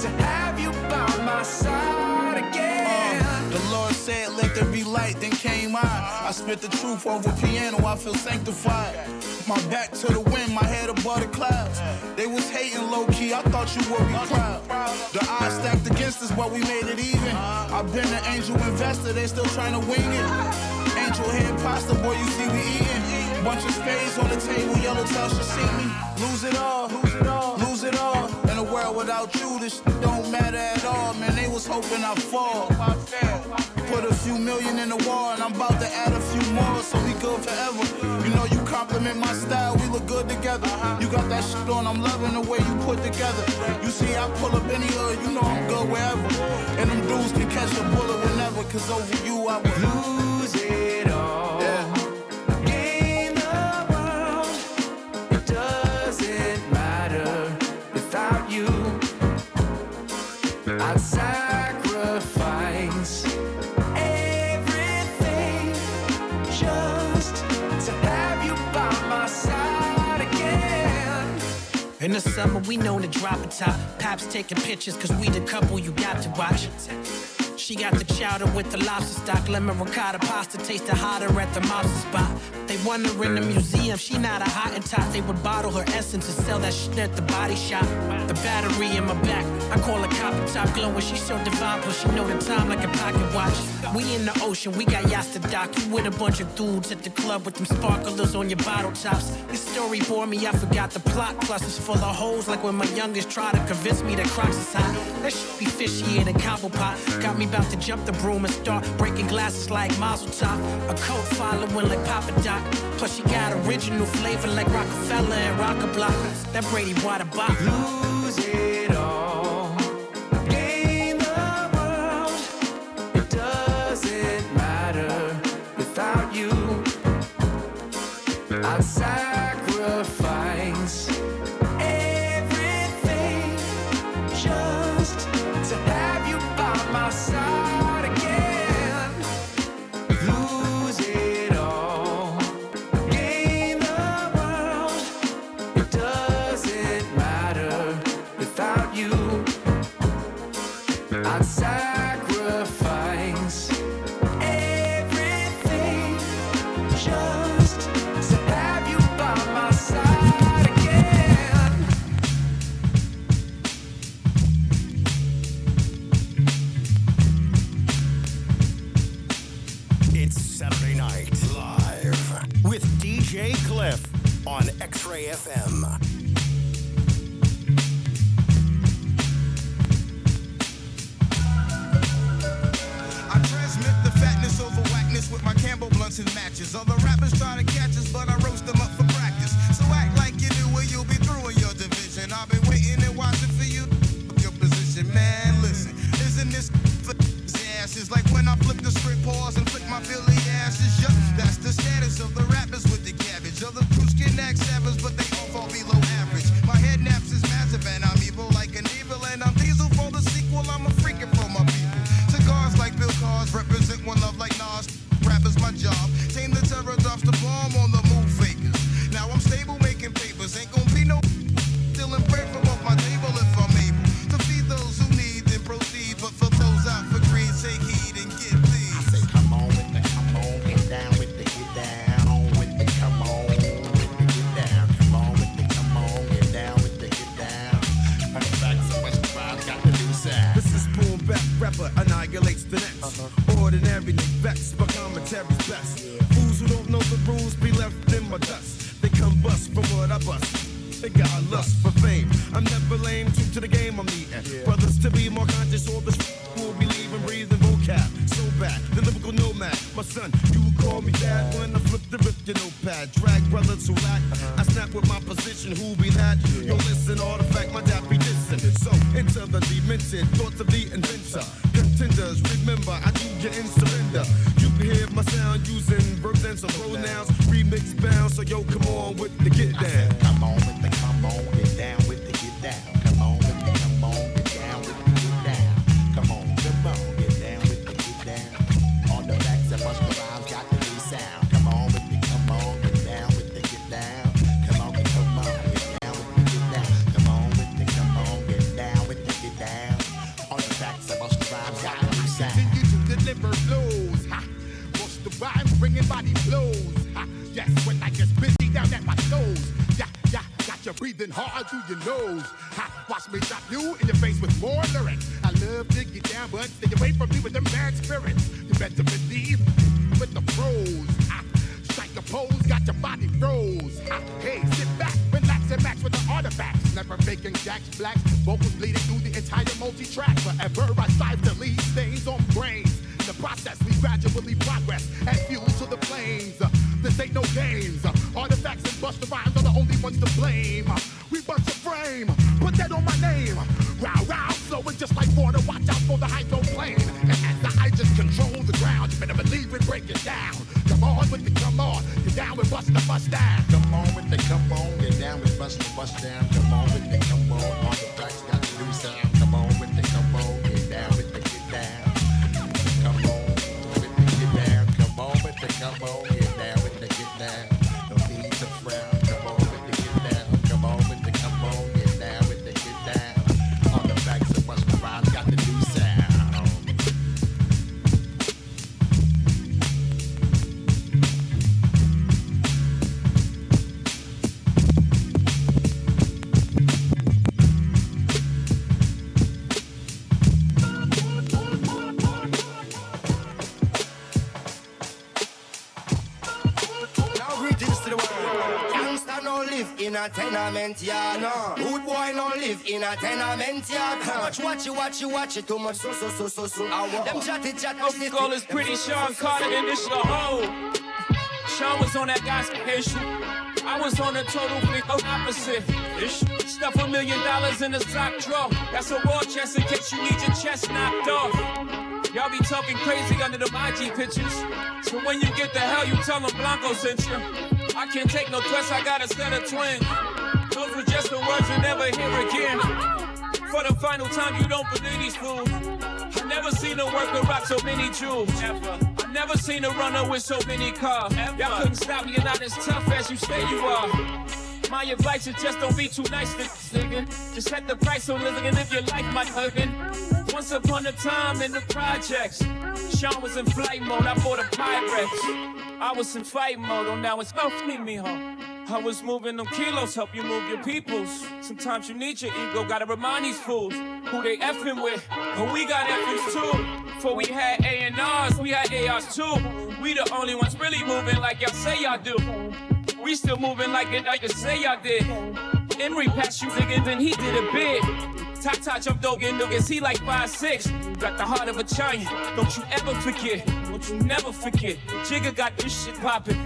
to have you by my side again. The Lord said, let there be light, then came I spit the truth over piano, I feel sanctified. My back to the wind, my head above the clouds. They was hating low-key, I thought you would be proud. The odds stacked against us, but we made it even. I've been an angel investor, they still trying to wing it. Angel head pasta, boy, you see we eatin'. Bunch of spades on the table, yellow tell she see me. Lose it all, lose it all, lose it all. In a world without you, this don't matter at all. Man, they was hoping I'd fall. Put a few million in the wall, and I'm about to add a few more, so we good forever. You know you compliment my style, we look good together. You got that shit on, I'm loving the way you put together. You see, I pull up any hood, you know I'm good wherever. And them dudes can catch a bullet whenever, cause over you I would lose it. I'd sacrifice everything just to have you by my side again. In the summer, we known to drop a top. Pops taking pictures, cause we the couple you got to watch. She got the chowder with the lobster stock. Lemon ricotta pasta tasted hotter at the mobster spot. They want her in the museum, she not a Hottentot. They would bottle her essence and sell that shit at the body shop. The battery in my back, I call her copper top glowing. She so divine, but she know the time like a pocket watch. We in the ocean, we got yachts to dock. You with a bunch of dudes at the club with them sparklers on your bottle tops. This story bore me, I forgot the plot. Plus it's full of hoes, like when my youngest tried to convince me that Crocs is hot. That shit be fishy in a combo pot. Got me about to jump the broom and start breaking glasses like Mazel Tov. A cult following like Papa Doc. Plus she got original flavor like Rockefeller and Rockablock. That Brady Water Box. Lose it all, gain the world. It doesn't matter without you. I'd sacrifice everything just to have you by my side again. Lose it all, gain the world. It doesn't matter without you. I'd sacrifice everything just to have you by my side again. It's Saturday Night Live with DJ Cliff on X-Ray FM. I transmit the fatness over whackness with my Campbell blunts and matches. Other rappers try to catch us, but I roast them up for practice. So act like you do or you'll be through in your division. I've been waiting and watching for you up your position. Man, listen, isn't this for asses? Like when I flip the script, pause and flick my Philly asses. Yup, that's the status of the rappers with the cabbage. Other crews can act savage, but they all fall below average. My head naps is massive and I'm evil like an evil. And I'm diesel for the sequel, I'm a freaking for my people. Cigars like Bill Cars, represent one love like Nas. Rappers my job, tame the terror, drops the bomb on the move fakers. Now I'm stable making papers, ain't gon' be no stealing bread from off my table if I'm able to feed those who need, then proceed. But for those out for greed, take heed and get these. I say come on, get down with the get down with the come on, with the get down, come on with the come on, get down with the get down. Artifacts so much pride, got the new side. This is boom back rapper. Regulates the next. Ordinary vexed, but commentary's best. Yeah. Fools who don't know the rules be left in my dust. They come bust from what I bust. They got lust for fame. I'm never lame, true to the game I'm eating. Yeah. Brothers to be more conscious, all the will be leaving, breathing vocab. So bad, the lyrical nomad. My son, you would call me dad when I flip the rip your notepad. Drag brothers who lack. I snap with my position, who be that? Yeah. Yo, listen, artifact, my dad be dissing. So, into the demented, thoughts of the inventor. Contenders, remember, I do get in surrender. You can hear my sound using verbs and some pronouns. Remix bound, so yo, come on with the get down. I said, come on with the come on, get down with the get down. Come on with the come on, get down with the get down. Come on, get down with the get down. On the backs of us, the rhymes got the new sound. Come on with the come on, get you're breathing hard through your nose. Ha, watch me drop you in your face with more lyrics. I love to get down, but stay away from me with them bad spirits. You better believe with the pros. Ha, strike a pose, got your body froze. Ha, hey, sit back, relax and match with the artifacts. Never faking jacks, blacks, vocals bleeding through the entire multi-track. Forever I strive to leave stains on brains. The process, we gradually progress as fuel to the flames. This ain't no games. Artifacts and Busta Rhymes are the only ones to blame. We bust the frame, put that on my name. Row, row, flowing just like water. Watch out for the hydroplane. And as the I just control the ground, you better believe we break it down. Come on with the come on, get down with bust the bust down. Come on with the come on, get down with bust the bust down. Come on with the come on, Artifacts got the new sound. Come on with the come on, get down with the get down. Come on with the get down. Come on with the come on, get down with the get down. No need to frown. Come on with the get down. Come on with the come on, get down with the get down. Artifacts and Busta Rhymes got the new in a tenement yard, no. Good boy no live in a tenement yard. Too much watch it, too much so. Them chat it. Call is pretty Sean Carter in this little hole. Sean was on that gospel issue. I was on the total opposite. Stuff $1 million in a sock drawer. That's a war chest in case you need your chest knocked off. Y'all be talking crazy under them IG pictures. So when you get the hell, you tell them Blanco sent you. I can't take no trust, I got a set of twins. Those were just the words you never hear again. For the final time, you don't believe these fools. I've never seen a worker rock so many jewels. I've never seen a runner with so many cars. Y'all couldn't stop me, you're not as tough as you say you are. My advice is just don't be too nice to nigga. Just set the price on living and live your life, my huggin'. Once upon a time in the projects, Sean was in flight mode, I bought a Pyrex. I was in fight mode, and now it's about to meet me home. I was moving them kilos, help you move your peoples. Sometimes you need your ego, gotta remind these fools who they effing with, but we got effings too. Before we had A&Rs, we had ARs too. We the only ones really moving like y'all say y'all do. We still moving like it like you say y'all did. Henry passed you niggas, then he did a bit. Tata jumped over and niggas, he like 5'6". Got the heart of a giant, don't you ever forget. Don't you never forget, Jigga got this shit poppin'.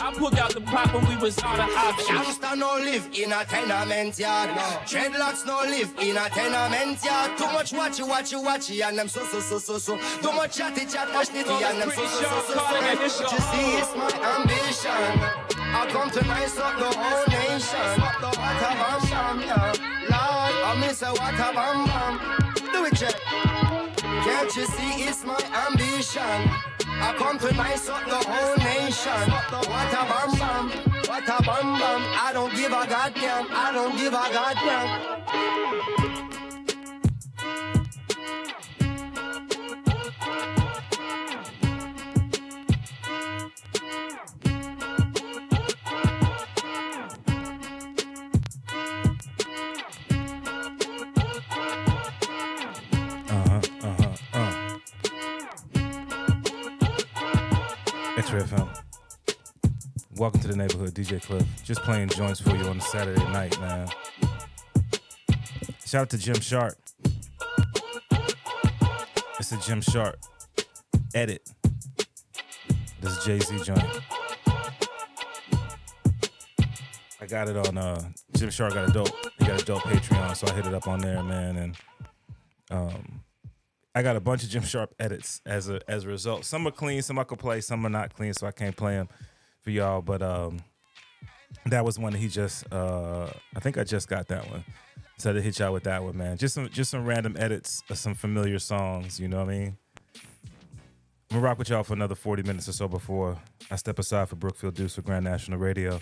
I pulled out the pop when we was out of options. Youngster no live in a tenement yard, no. Dreadlocks no live in a tenement yard. Too much watchy, and them so. Too much chatty, and them so. Just see, it's my ambition. I come to nice up the whole nation. What a bam, yeah. Lord, I miss a what a bam. Do it, check. Can't you see it's my ambition? I come to nice up the whole nation. What a bam bam, what a bam bam. I don't give a goddamn, I don't give a goddamn. X-Ray FM. Welcome to the neighborhood, DJ Cliff. Just playing joints for you on a Saturday night, man. Shout out to Jim Shark. It's a Jim Shark edit. This is Jay-Z joint. I got it on Jim Shark got a dope. He got a dope Patreon, so I hit it up on there, man. And I got a bunch of Jim Sharp edits as a result. Some are clean, some I could play, some are not clean, so I can't play them for y'all. But that was one that he just, I think I just got that one. So to hit y'all with that one, man. Just some random edits of some familiar songs, you know what I mean? I'm going to rock with y'all for another 40 minutes or so before I step aside for Brookfield Deuce for Grand National Radio.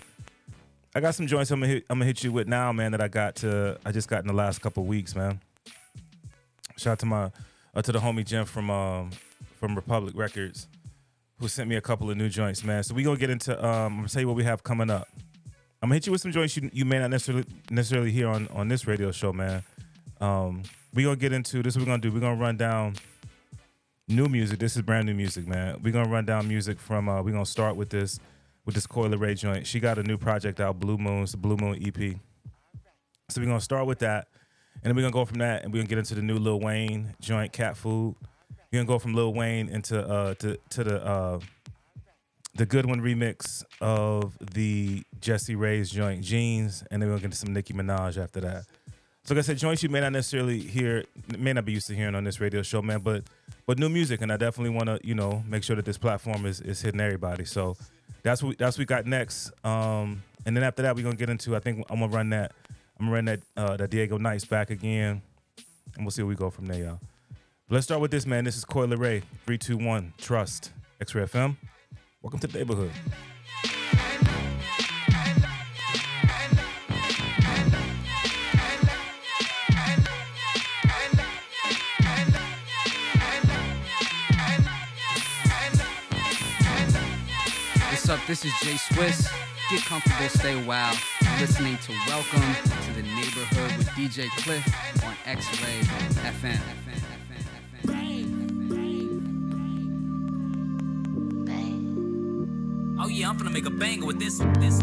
I got some joints I'm gonna hit you with now, man, that I just got in the last couple weeks, man. Shout out to the homie Jim from Republic Records, who sent me a couple of new joints, man. So we gonna get into I'm gonna tell you what we have coming up. I'm gonna hit you with some joints you may not necessarily hear on this radio show, man. We're gonna get into this. What we're gonna do. We're gonna run down new music. This is brand new music, man. We're gonna run down music from. We're gonna start with this Coi Leray joint. She got a new project out, Blue Moon. It's the Blue Moon EP. So we're gonna start with that, and then we're gonna go from that, and we're gonna get into the new Lil Wayne joint, Cat Food. We're gonna go from Lil Wayne into the Goodwin remix of the Jessie Ray's joint Jeans, and then we're gonna get some Nicki Minaj after that. So like I said, joints you may not necessarily hear, may not be used to hearing on this radio show, man, but new music, and I definitely wanna, you know, make sure that this platform is hitting everybody. So that's what we got next. And then after that we're gonna get into, I think I'm gonna run that Dago Nights back again, and we'll see where we go from there, y'all. But let's start with this, man. This is Coi Leray, 321 Trust, X-Ray FM. Welcome to the neighborhood. What's up? This is Jay Swiss. Get comfortable, stay wild. Listening to Welcome to the Neighborhood with DJ Cliff on X-Ray FM. Oh yeah, I'm finna make a banger with this. It's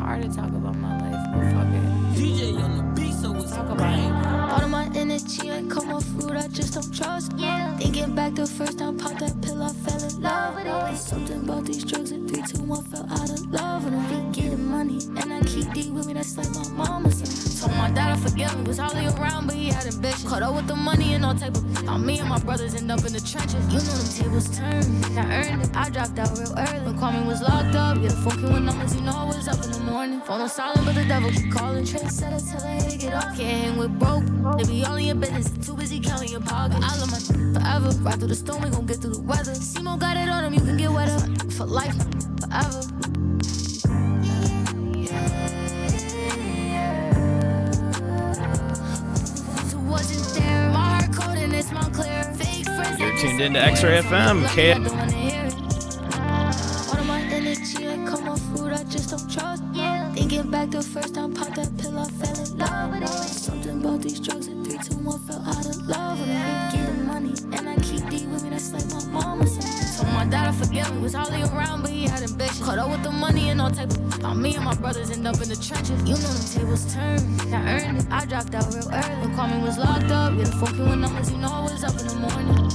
hard to talk about my life, but fuck it. DJ on the beat, so let's talk about it. All of my energy, I call my food, I just don't trust. Yeah. Thinking back the first time, pop that pill, I fell in love with it. Something about these drugs, and 3, 2, 1, fell out of love with them. They getting money, and I keep D with me, that's like my mama. So my dad, I forgive him, was hardly around, but he had ambition. Caught up with the money and all type of me and my brothers end up in the trenches. You know them tables turned, I earned it, I dropped out real early. When Kwame was locked up, yeah, fucking with numbers, you know I was up in the morning. Phone on silent, but the devil keep calling. Trent said I tell her to get off, can't hang with broke. They be all in your business, too busy counting your pockets. I love my forever, ride through the storm, we gon' get through the weather. Simo got it on him, you can get wetter, for life, forever. You're tuned into X-Ray FM. All of my energy, I call my food, I just don't trust. Thinking back the first time, pop that pill, I fell in love with it. Something about these drugs, and 3, 2, 1, fell out of love with it. Getting money, and I keep D with me, that's like my mama. So my dad, I forgive him, was hardly around, but he had ambition. Caught up with the money and all type of me and my brothers end up in the trenches. You know them tables turned, I earned it, I dropped out real early. When Kwame was locked up, yeah, fucking with numbers, you know I was up in the morning.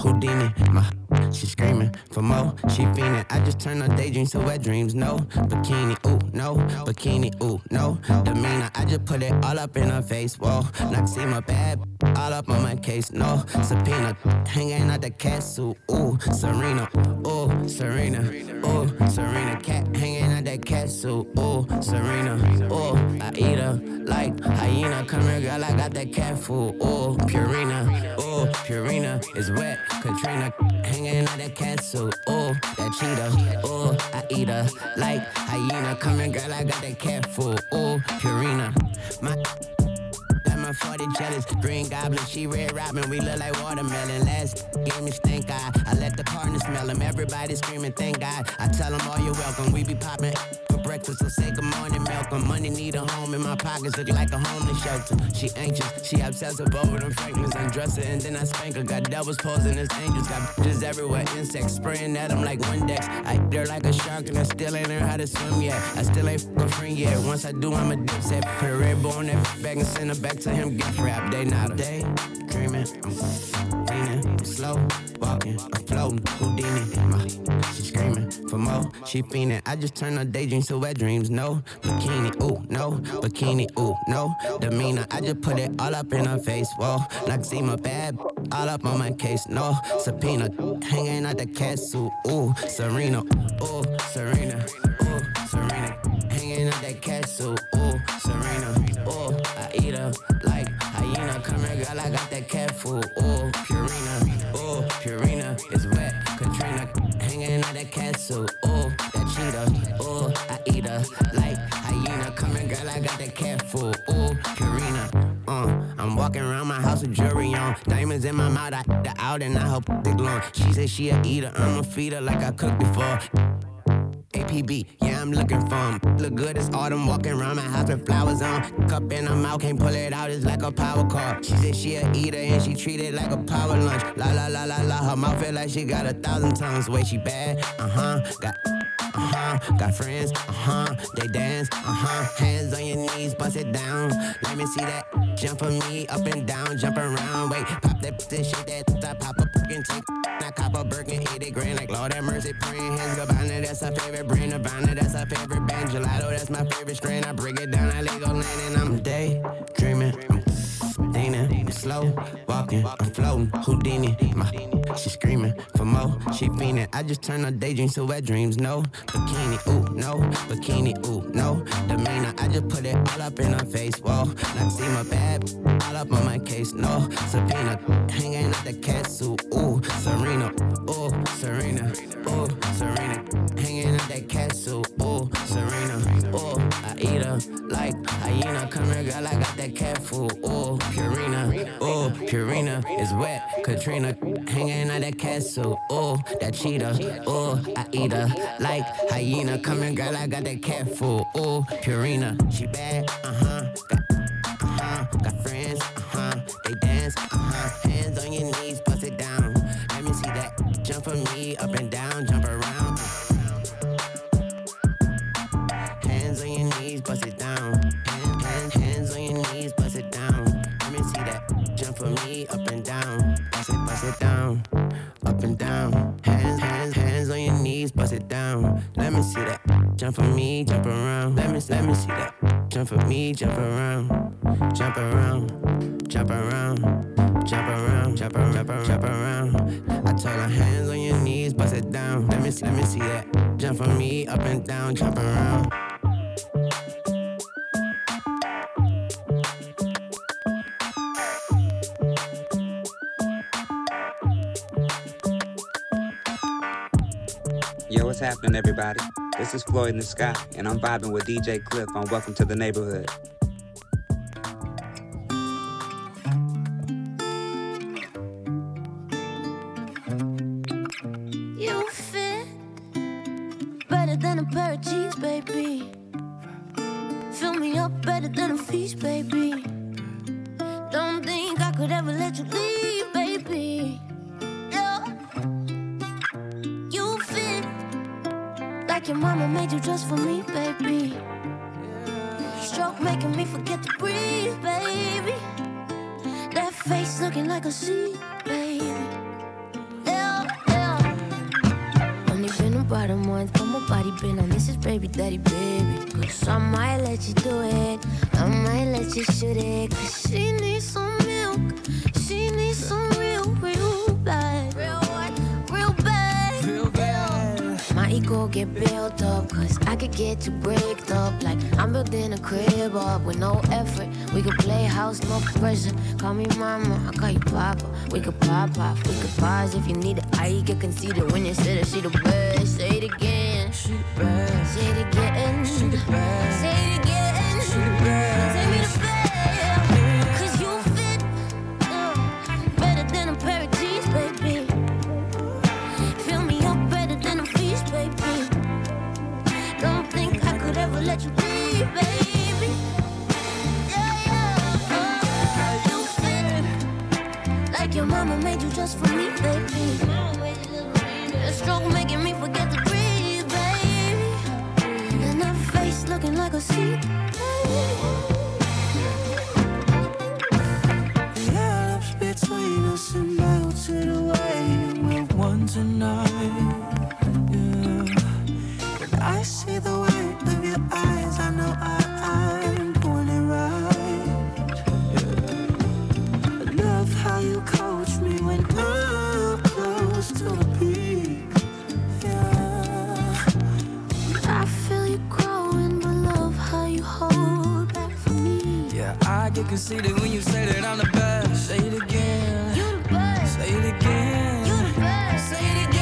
Houdini, she screaming for more, she fiending. I just turn her daydreams to wet dreams. No bikini, ooh no, bikini, ooh no. Demeanor, I just put it all up in her face. Whoa, not see my bad, all up on my case. No subpoena, hanging out the castle. Ooh, Serena, ooh Serena, ooh Serena, cat hanging out that castle. Ooh Serena, ooh I eat her like hyena. Come here, girl, I got that cat food. Ooh Purina, ooh Purina is wet. Katrina hanging out that castle. Ooh that cheetah, ooh I eat her like hyena. Come here, girl, I got that cat food. Ooh Purina, my. My 40 jealous, green goblin, she red robin, we look like watermelon. Last game is thank God, I let the partner smell him. Everybody screaming, thank God. I tell them all you're welcome, we be popping for breakfast, so say good morning, Malcolm. Money need a home, in my pockets look like a homeless shelter. She anxious, she obsessive over them Franklins. Undress her and then I spank her, got devils posing as angels. Got bitches everywhere, insects spraying at them like Windex. They're like a shark and I still ain't learned how to swim yet. I still ain't a friend yet, once I do, I'm a dipset. Put Red Bull on that back and send her back to him, get trapped, they not a day, dreaming, I'm leaning, slow, walking, I'm floating, Houdini, my, she screaming, for more. She fiendin', I just turn her daydreams to wet dreams. No bikini, ooh, no bikini, ooh, no demeanor. I just put it all up in her face. Whoa, Noxema bad, all up on my case. No subpoena, hanging out the castle. Ooh, Serena, ooh, Serena, ooh, Serena, hanging out that castle. Ooh, Serena, ooh, I eat her like hyena. Come here, girl, I got that cat food. Ooh, Purina, ooh, Purina is wet. Katrina, hanging out that castle. Ooh, that cheetah, ooh, I eat her like hyena. Come here, girl, I got that cat food. Ooh, Purina. I'm walking around my house with jewelry on. Diamonds in my mouth, I the out and I hope they glow. She said she a eater, I'm a feeder like I cooked before. APB, yeah, I'm looking for 'em. Look good, it's autumn, walking around my house with flowers on. Cup in her mouth, can't pull it out, it's like a power car. She said she a eater and she treat it like a power lunch. La la la la la, her mouth feel like she got 1,000 tongues. Way she bad, got friends, they dance, hands on your knees, bust it down, let me see that, jump for me, up and down, jump around, wait, pop that, this shit, that, I pop a Birkin, take, I cop a Birkin, $80,000, like Lord have mercy, praying hands, Gabbana, that's our favorite brand, Nirvana, that's our favorite band, Gelato, that's my favorite strain, I break it down, I legal land, and I'm daydreaming, I'm slow walking, I'm floating, Houdini, she screaming for more, she fiending. I just turn her daydreams to wet dreams. No bikini, ooh, no bikini, ooh, no demeanor. I just put it all up in her face. Whoa, Noxema bad, all up on my case. No subpoena, hanging at the castle. Ooh, Serena, ooh, Serena, ooh, Serena, hanging at that castle. Ooh, Serena, ooh, I eat her like hyena. Come here, girl, I got that cat food. Ooh, Purina, ooh, Purina is wet. Katrina, hanging at that castle. Ooh, that cheetah, ooh, I eat her like hyena. Come here, girl, I got that cat food. Ooh, Purina, she bad, got friends, they dance, hands on your knees, bust it down. Let me see that, jump for me, up and down, jump around. Hands on your knees, bust it down. Hands on your knees, bust it down. Let me see that, jump for me, up and down. Bust it down, up and down. Hands on your knees, bust it down. Let me see that, jump for me, jump around. Let me see that, jump for me, jump around. Jump around, jump around, jump around, jump around, jump around, jump around. I told her hands on your knees, bust it down. Let me see that, jump for me, up and down, jump around. Yo, what's happening, everybody? This is Floyd in the Sky, and I'm vibing with DJ Cliff on Welcome to the Neighborhood. You fit better than a pair of jeans, baby. Fill me up better than a feast, baby. Don't think I could ever let you leave, baby. Like your mama made you just for me, baby. Stroke making me forget to breathe, baby. That face looking like a sea, baby. Only been about a month, but my body been on this is baby daddy, baby. Cause I might let you do it, I might let you shoot it. Cause she needs some milk, she needs some real bad. Ego get built up, cause I could get you bricked up. Like I'm building a crib up with no effort. We could play house, no pressure. Call me mama, I call you papa. We could pop off, we could pause if you need it. I get conceited when you say that she the best. Say it again, she the best. Say it again, she the best. Say it again, she the best. Take me the best. Cause you fit better than a pair of jeans, baby. Baby, don't think I could ever let you be, baby. Yeah. You fit like your mama made you just for me, baby. The stroke making me forget to breathe, baby. And that face looking like a sea, baby. The elements between us and melted away. We're one tonight. I see the white of your eyes, I know I'm doing it right. Yeah. I love how you coach me when I'm close to the peak. Yeah. I feel you growing, but love how you hold back for me. Yeah, I get conceited when you say that I'm the best. Say it again. You're the best. Say it again. You're the best. Say it again.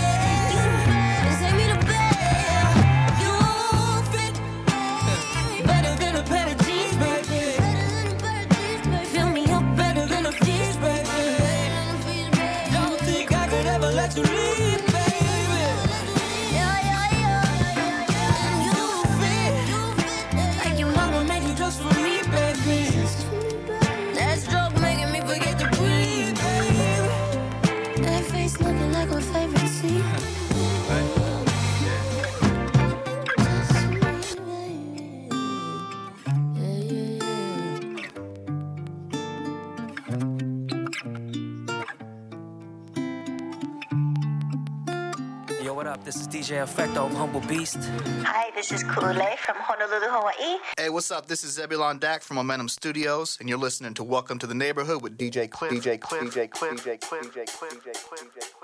This is DJ Effecto of Humble Beast. Hi, this is Coi Leray from Honolulu, Hawaii. Hey, what's up? This is Zebulon Dak from Momentum Studios, and you're listening to Welcome to the Neighborhood with DJ Cliff. DJ Cliff. DJ Cliff. DJ Cliff. DJ Cliff. DJ Cliff. DJ Cliff.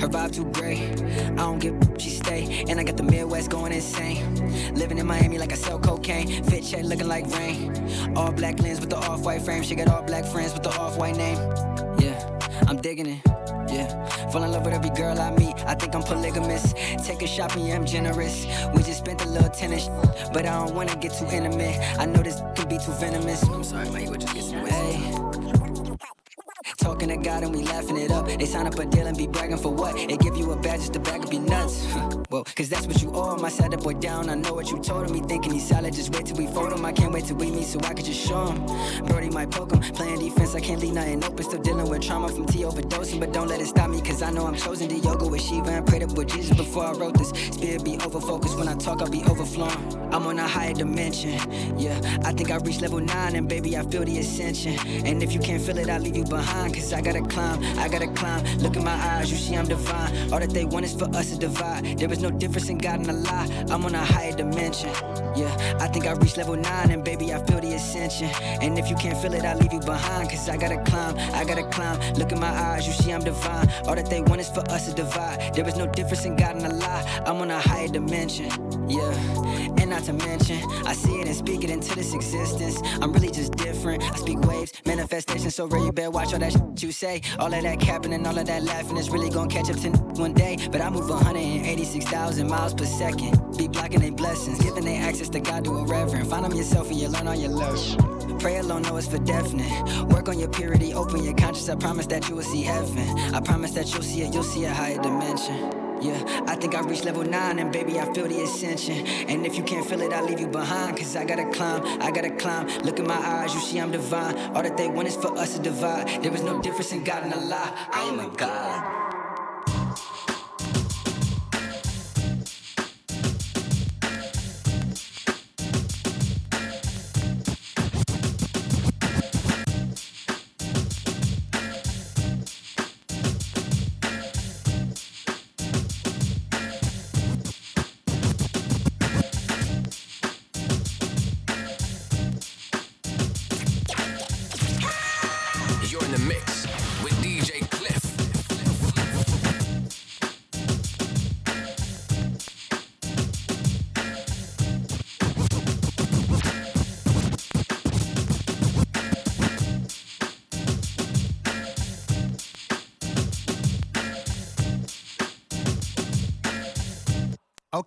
Her vibe too great. I don't give a she stay. And I got the Midwest going insane. Living in Miami like I sell cocaine. Fit check looking like rain. All black lens with the off-white frame. She got all black friends with the off-white name. Yeah, I'm digging it. Yeah, fall in love with every girl I meet. I think I'm polygamous. Take a shopping, yeah, I'm generous. We just spent a little tennis, but I don't wanna get too intimate. I know this can be too venomous. I'm sorry, my ego just gets in the way. Talking to God and we laughing it up. They sign up a deal and be bragging for what? They give you a badge just to back up your nuts. Well, cause that's what you owe him. I sat that boy down. I know what you told him. He thinking he's solid. Just wait till we fold him. I can't wait till we meet so I could just show him. Brody might poke him. Playing defense, I can't leave nothing open. Still dealing with trauma from T overdosing. But don't let it stop me cause I know I'm chosen. To yoga with Shiva and prayed up with Jesus before I wrote this. Spirit be over focused. When I talk, I'll be overflowing. I'm on a higher dimension. Yeah, I think I reached level 9 and baby, I feel the ascension. And if you can't feel it, I'll leave you behind. Cause I gotta climb. Look in my eyes, you see I'm divine. All that they want is for us to divide. There is no difference in God and a lie. I'm on a higher dimension. Yeah, I think I reached level 9 and baby, I feel the ascension. And if you can't feel it, I'll leave you behind. Cause I gotta climb. Look in my eyes, you see I'm divine. All that they want is for us to divide. There is no difference in God and a lie. I'm on a higher dimension. Yeah, and not to mention I see it and speak it into this existence. I'm really just different. I speak waves, manifestation so rare you better watch all that shit you say. All of that capping and all of that laughing is really gonna catch up to one day. But I move 186,000 miles per second. Be blocking they blessings, giving they access to God to a reverend. Find them yourself and you learn all your love. Pray alone, know it's for definite. Work on your purity, open your conscience. I promise that you will see heaven. I promise that you'll see a higher dimension. Yeah, I think I reached level 9 and baby, I feel the ascension. And if you can't feel it, I'll leave you behind. Cause I gotta climb. Look in my eyes, you see I'm divine. All that they want is for us to divide. There is no difference in God and a lie. I am a God.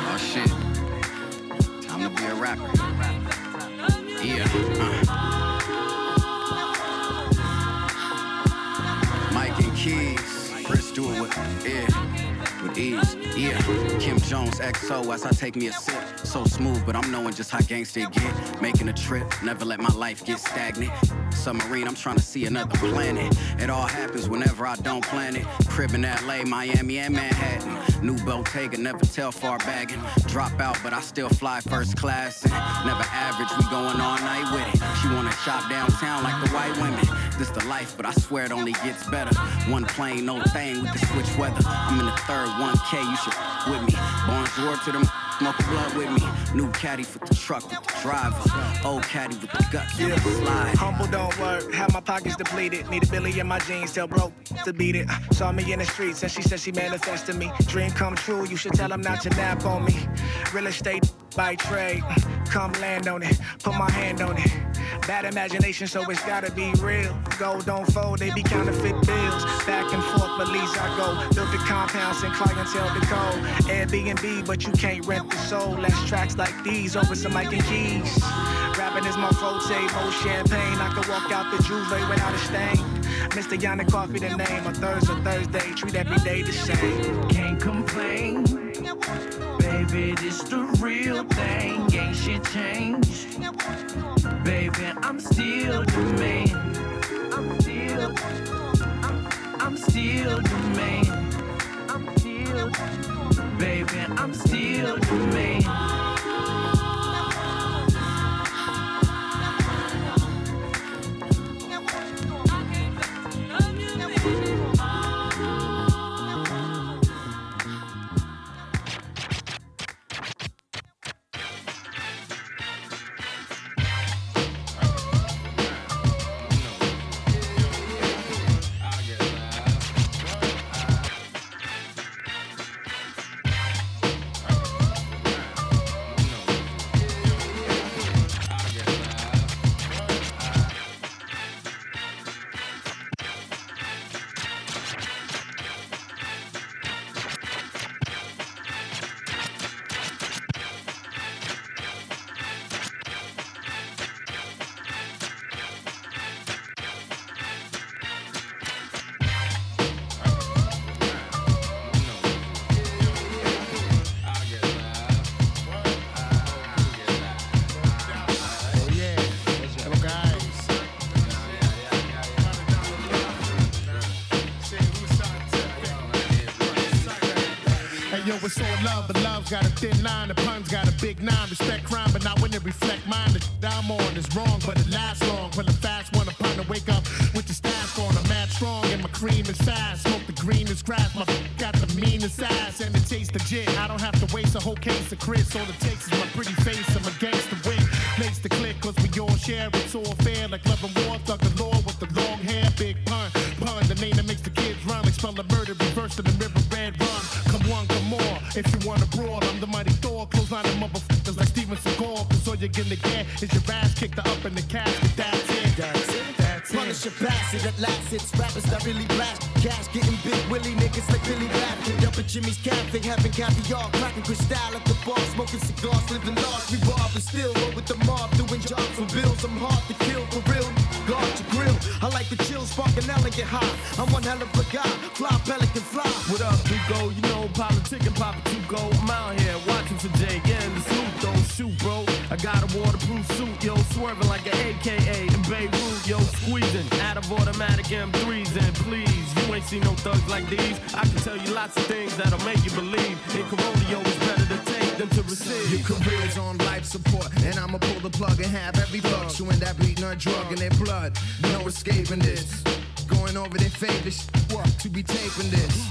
Oh shit, time to be a rapper. Yeah, Mike and Keys, Chris do it with with ease. Yeah, Kim Jones, XO, as I take me a sip. So smooth, but I'm knowing just how gangsta it get. Making a trip, never let my life get stagnant. Submarine, I'm trying to see another planet. It all happens whenever I don't plan it. Crib in LA, Miami, and Manhattan. New Bottega, never tell far bagging. Drop out, but I still fly first class. And never average, we going all night with it. She wanna shop downtown like the white women. This the life, but I swear it only gets better. One plane, no thing, we can switch weather. I'm in the third 1K, you should with me. Bonjour to them. Smoke blood with me. New caddy for the truck with the driver. Old caddy with the guts and the slide. Humble don't work. Have my pockets depleted. Need a billy in my jeans. Tell broke to beat it. Saw me in the streets and she said she manifested me. Dream come true. You should tell them not to nap on me. Real estate by trade. Come land on it. Put my hand on it. Bad imagination, so it's gotta be real. Gold don't fold, they be counterfeit bills. Back and forth, but least I go. Built the compounds and clientele to go. Airbnb, but you can't rent the soul. Less tracks like these over some Mike and Keys. Rapping is my forte, more champagne. I could walk out the Juve without a stain. Mr. Yannick Coffee, the name. A Thursday, treat every day the same. Can't complain. Baby, this the real thing. Ain't shit changed. Baby, I'm still the man. I'm still the man. I'm still, baby, I'm still the man. It's all love, but love's got a thin line. The pun's got a big nine. Respect crime, but not when it reflect mine. The shit I'm on is wrong, but it lasts long. When the fast one upon to wake up with the stash on, I'm mad strong and my cream is fast. Smoke the greenest grass, my got the meanest ass and it tastes legit. I don't have to waste a whole case of Chris. All it takes is my pretty face and my gangster wig. Lace the click, cause we all share. It's all fair, like love and war. Thug the law with the long hair, big pun. Pun, the name that makes the kids run. Like spell the murder, reverse to the river, red run. Come one, come more. If you wanna brawl, I'm the mighty Thor. Close line of motherfuckers like Steven Seagal. Cause all you're gonna get is your ass kicked up in the casket. That's it, that's it, that's it. Punish your bastard at last. It's rappers that really blast. Cash getting big, Willie niggas like Billy Batkin. Up at Jimmy's Cafe, having caviar. Cracking crystal at the bar, smoking cigars, living large. We rob and still roll with the mob, doing jobs for bills. I'm hard to kill, for real. Guard your grill. I like the chill, sparking elegant high. I'm one hell of a guy, fly pelican fly. What up, Hugo? You know politics and pop two go. I'm out here watching today. Yeah, in the Snoop don't shoot, bro. I got a waterproof suit, yo, swerving like an AKA in Beirut, yo, squeezing out of automatic M3s. And please, you ain't seen no thugs like these. I can tell you lots of things that'll make you believe. In Coronio, it's better to take than to receive. Your career's on life support, and I'ma pull the plug and have every buck chewing that beating or drug in their blood. No escaping this. Going over their favorite work to be taping this.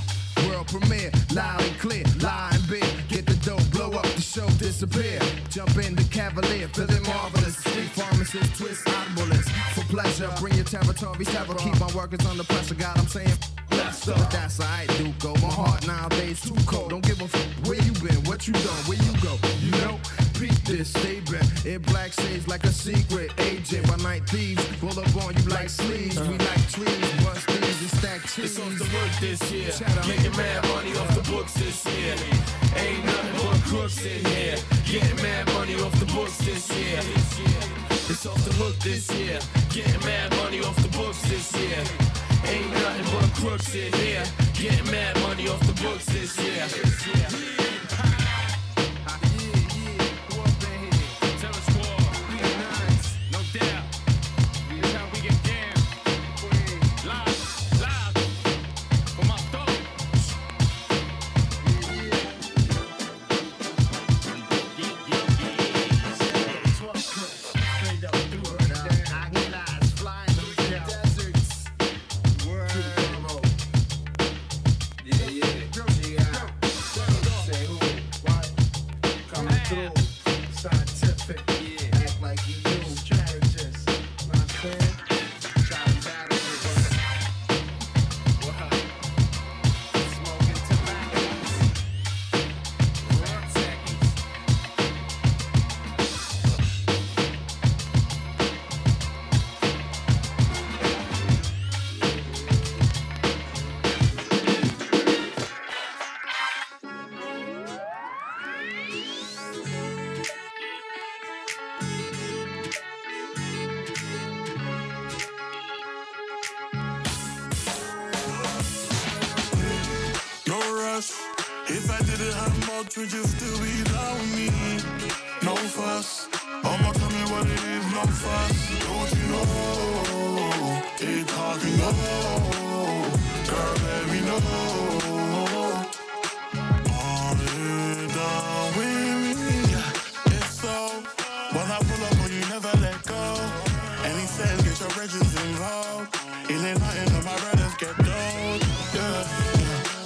World premiere, loud and clear, lie and beer. Get the dope, blow up the show, disappear. Jump in the Cavalier, feeling marvelous. Street pharmacists, twist oddballists. For pleasure, bring your territory, several. Keep my workers under pressure, God, I'm saying bless her. But that's alright, Duco. My heart nowadays too cold. Don't give a fuck where you been, what you done, where you go. You know, peep this, stay back. In black shades like a secret agent. By night thieves, roll up on you like sleeves. We like trees, bust thieves and stack cheese. It's off the work this year. Getting mad money off the books this year. Ain't nothing but crooks in here. Getting mad money off the books this year. It's off the hook this year. Getting mad money off the books this year. Ain't nothing but crooks in here. Getting mad money off the books this year. Would you still be down with me? No fuss. Mama, tell me what it is, no fuss. Don't you know? Keep talking, no. Girl, let me know. Are you down with me? If so, when I pull up on you, never let go. And he says, get your riches involved. It ain't nothing that my brothers get gold. Yeah,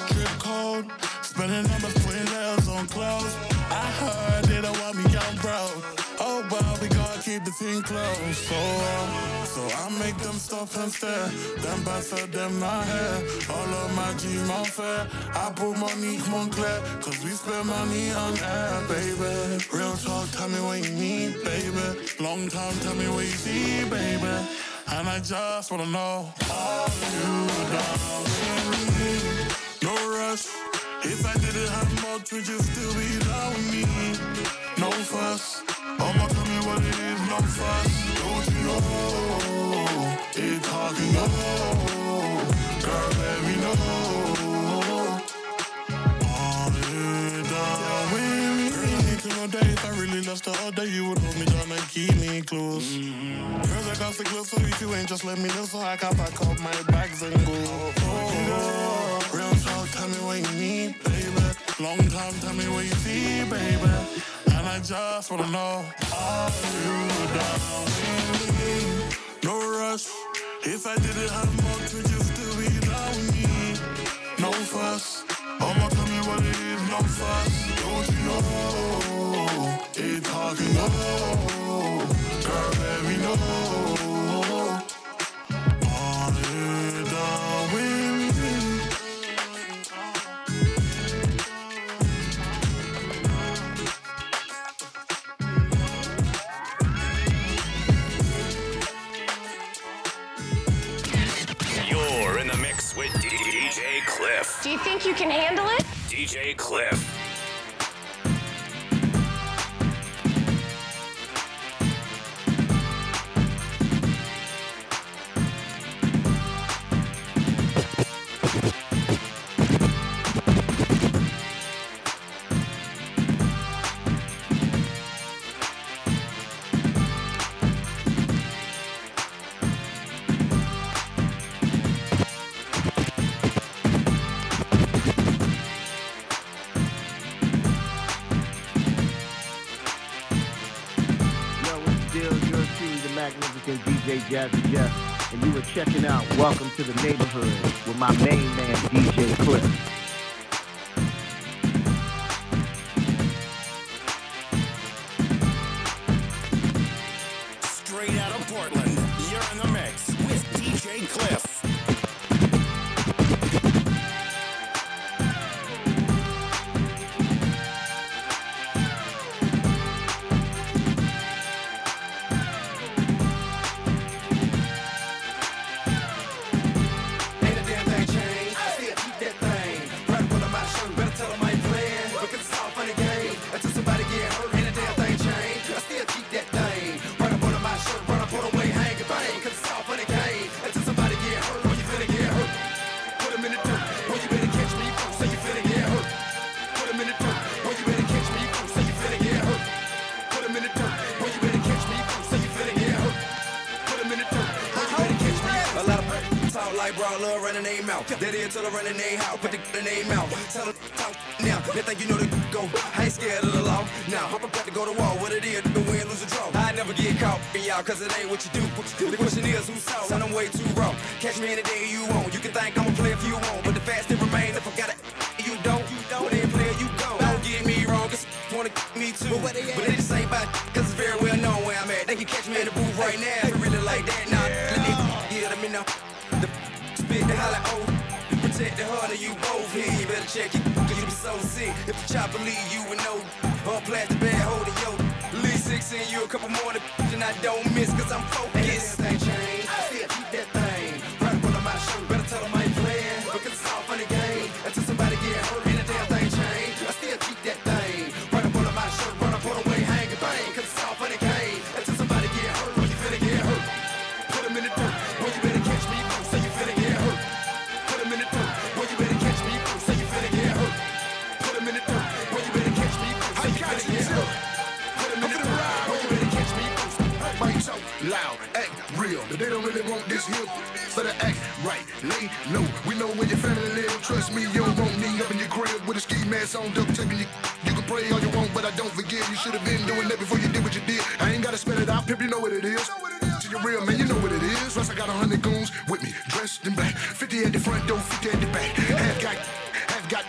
trip cold. Spending numbers, putting nails on clothes. I heard they don't want me, I'm broke. Oh, well, we gotta keep the team close. So I make them stop and stare. Them bastard, them not here. All of my G's not fair. I put money, Montclair, cause we spend money on air, baby. Real talk, tell me what you need, baby. Long time, tell me what you see, baby. And I just wanna know, are you down with me? No rush. If I didn't have much, would you still be down with me? No fuss. Mama, tell me what it is, no fuss. Don't you know? It's hard to know. Girl, let me know. Are you down with me? Girl, I need to know that if I really lost the other, you would hold me down and keep me close. Girl, I got to close, so if you ain't just let me know, so I can pack up my bags and go. Real talk, tell me what you need, baby. Long time, tell me what you see, baby. And I just wanna know, are you down with me? No rush. If I didn't have much, would you still be down with me? No fuss. Mama, tell me what it is, no fuss. Don't you know? It's hard to know. Girl, let me know. Are you down with me? With DJ Cliff. Do you think you can handle it? DJ Cliff. Jazzy Jeff, and you were checking out Welcome to the Neighborhood with my main man, DJ Cliff. Straight out of Portland, you're in the mix with DJ Cliff. White brown love running they mouth. That is till I run in they house. Put the in they mouth. Tell them talk now. They think you know they go. I ain't scared of the law. Now I'm about to go to war. What it is, the win, lose a draw. I never get caught in y'all, cause it ain't what you do. The question is who saw. Son, I'm way too raw. Catch me any day you want. You can think I'ma play if you want, but the fast it remains. If I gotta you don't. When they play you go. Don't get me wrong, cause wanna me too. But they just ain't about cause it's very well known where I'm at. They can catch me in the booth right now. If really like that, nah. Yeah, let me know. The holla, oh, you protect the heart of you both here. You better check it, cause you be so sick. If the chopper leave you with no on plastic bag holding yo. Leave six in you a couple more and I don't miss, cause I'm focused. Ain't everything changed, I still keep that thing right up under my shirt. Better tell them I ain't playing, because it's all funny game. Until somebody get hurt and the damn thing change. I still keep that thing right up under my shirt. Run up on the way, hang a bang, cause it's all funny game. Until somebody get hurt, when you finna get hurt, put them in the dirt. When you better catch me first, so you finna get hurt. Put them in the dirt. When you better catch me first, so you finna get hurt. Put them in the dirt. When you better catch me first, so you finna get hurt. Put them in the dirt. When you better catch me first. Mic talk loud, act real. But they don't really want this here. So they act right, lay low. We know where your family live. Trust me, you won't need up in your crib with a ski mask on, duct tape. You can pray all you want, but I don't forgive. You should have been doing that before you did what you did. I ain't gotta spell it out, pimp. You know what it is. To your real man, you know what it is. Plus I got 100 goons with me, dressed in black. 50 at the front door, 50 at the back. Half got,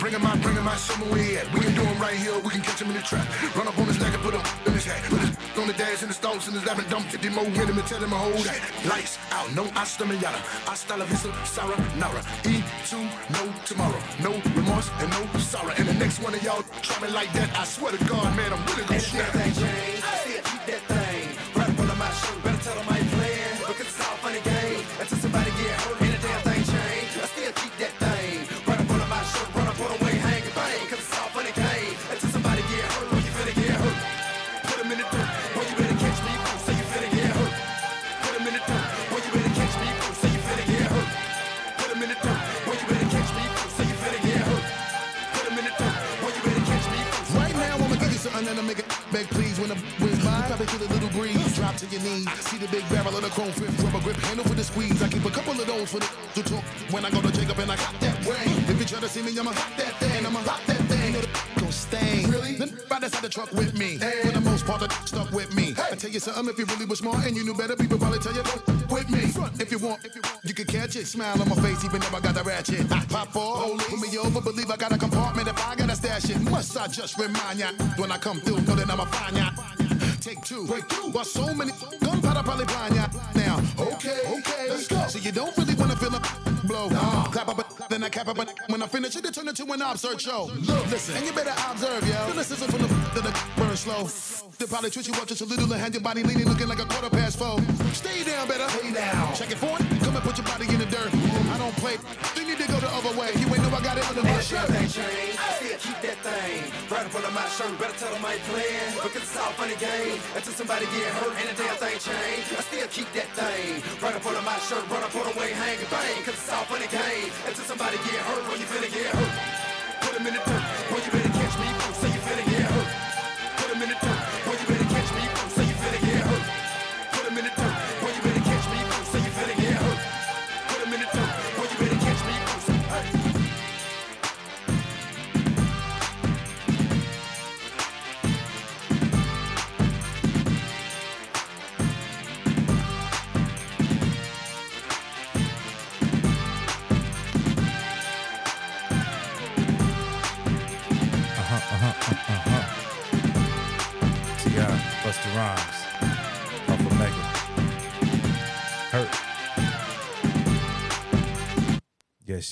bring him out somewhere we at. We can do him right here, we can catch him in the trap. Run up on his leg and put him in his hat. Put his on the dash in the stalls in his lap and dump 50 more with him and tell him to hold that. Lights out, no hasta mañana. Hasta la vista, Sarah, Nara. E2, no tomorrow. No remorse and no sorrow. And the next one of y'all try me like that, I swear to God, man, I'm really gonna snap. That thing, I still keep that thing right up under my shirt. Better tell them I ain't playing, because it's all funny game. Until somebody get hurt and the damn thing change. I still keep that thing right up under my shirt. Run up on the way, hang a bang, because it's all funny game. Until somebody get hurt, when you finna get hurt. Put them in the dirt, when you better catch me first, so you finna get hurt. Put them in the dirt, when you better catch me first, so you finna get hurt. Put them in the dirt, when you better catch me first, so you finna get hurt. Put them in the dirt, when you better catch me first. Right now, I'ma give you something that'll make it back, please, when the wind's by. Probably feel a little breeze. Drop to your knees. See the big barrel of the chrome fifth rubber grip handle for the squeeze. I keep a couple of those for the to talk when I go to Jacob and I got that way. If you try to see me, I'ma hop that thing. I'ma hop that thing. You know the gon' stain. Really? Then ride inside the truck with me. Hey. For the most part, the stuck with me. Hey. I tell you something, if you really was smart and you knew better, people probably tell you don't with me. Front. If you want, you can catch it. Smile on my face, even if I got a ratchet. I pop off, put me over, believe I got a compartment. If I gotta stash it, must I just remind ya when I come through, know that I'ma find ya. Take two, break through. While so many gunpowder probably blind ya now. Okay, let's go. So you don't really wanna feel a blow. Nah. Clap up, then I cap up. When I finish it, it turn into an absurd show. Look, listen, and you better observe, yo. Feel the sizzle from the burn slow. They probably treat you up just a little and hand your body leaning, looking like a 4:15. Stay down, better. Stay down. Check it forward. Come and put your body in the dirt. I don't play. You need to go the other way. You ain't know I got it under my shirt. That thing change. I still keep that thing right up under my shirt. Better tell them I ain't playing, because it's all funny game. Until somebody get hurt and the damn thing change. I still keep that thing right up under my shirt. Run up on the way, hang and bang, because it's all funny game. Until somebody get hurt, when you finna get hurt. Put them in the dirt. When you better catch me first, so you finna get hurt. Put them in the dirt.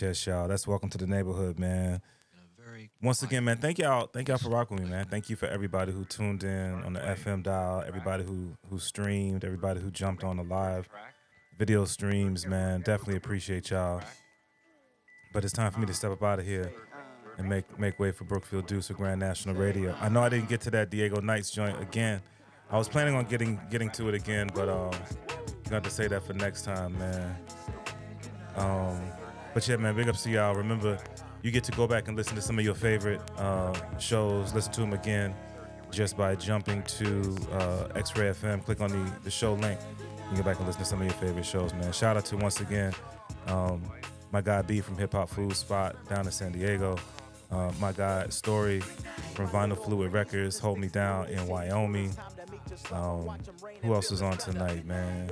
Yes, y'all. That's Welcome to the Neighborhood, man. Once again, man, thank y'all for rocking with me, man. Thank you for everybody who tuned in on the FM dial, everybody who streamed, everybody who jumped on the live video streams, man. Definitely appreciate y'all. But it's time for me to step up out of here and make way for Brookfield Deuce or Grand National Radio. I know I didn't get to that Dago Nights joint again. I was planning on getting to it again, but got to say that for next time, man. But yeah, man, big ups to y'all. Remember, you get to go back and listen to some of your favorite shows. Listen to them again just by jumping to X-Ray FM. Click on the show link. You can go back and listen to some of your favorite shows, man. Shout out to, once again, my guy B from Hip Hop Food Spot down in San Diego. My guy Story from Vinyl Fluid Records, Hold Me Down in Wyoming. Who else is on tonight, man?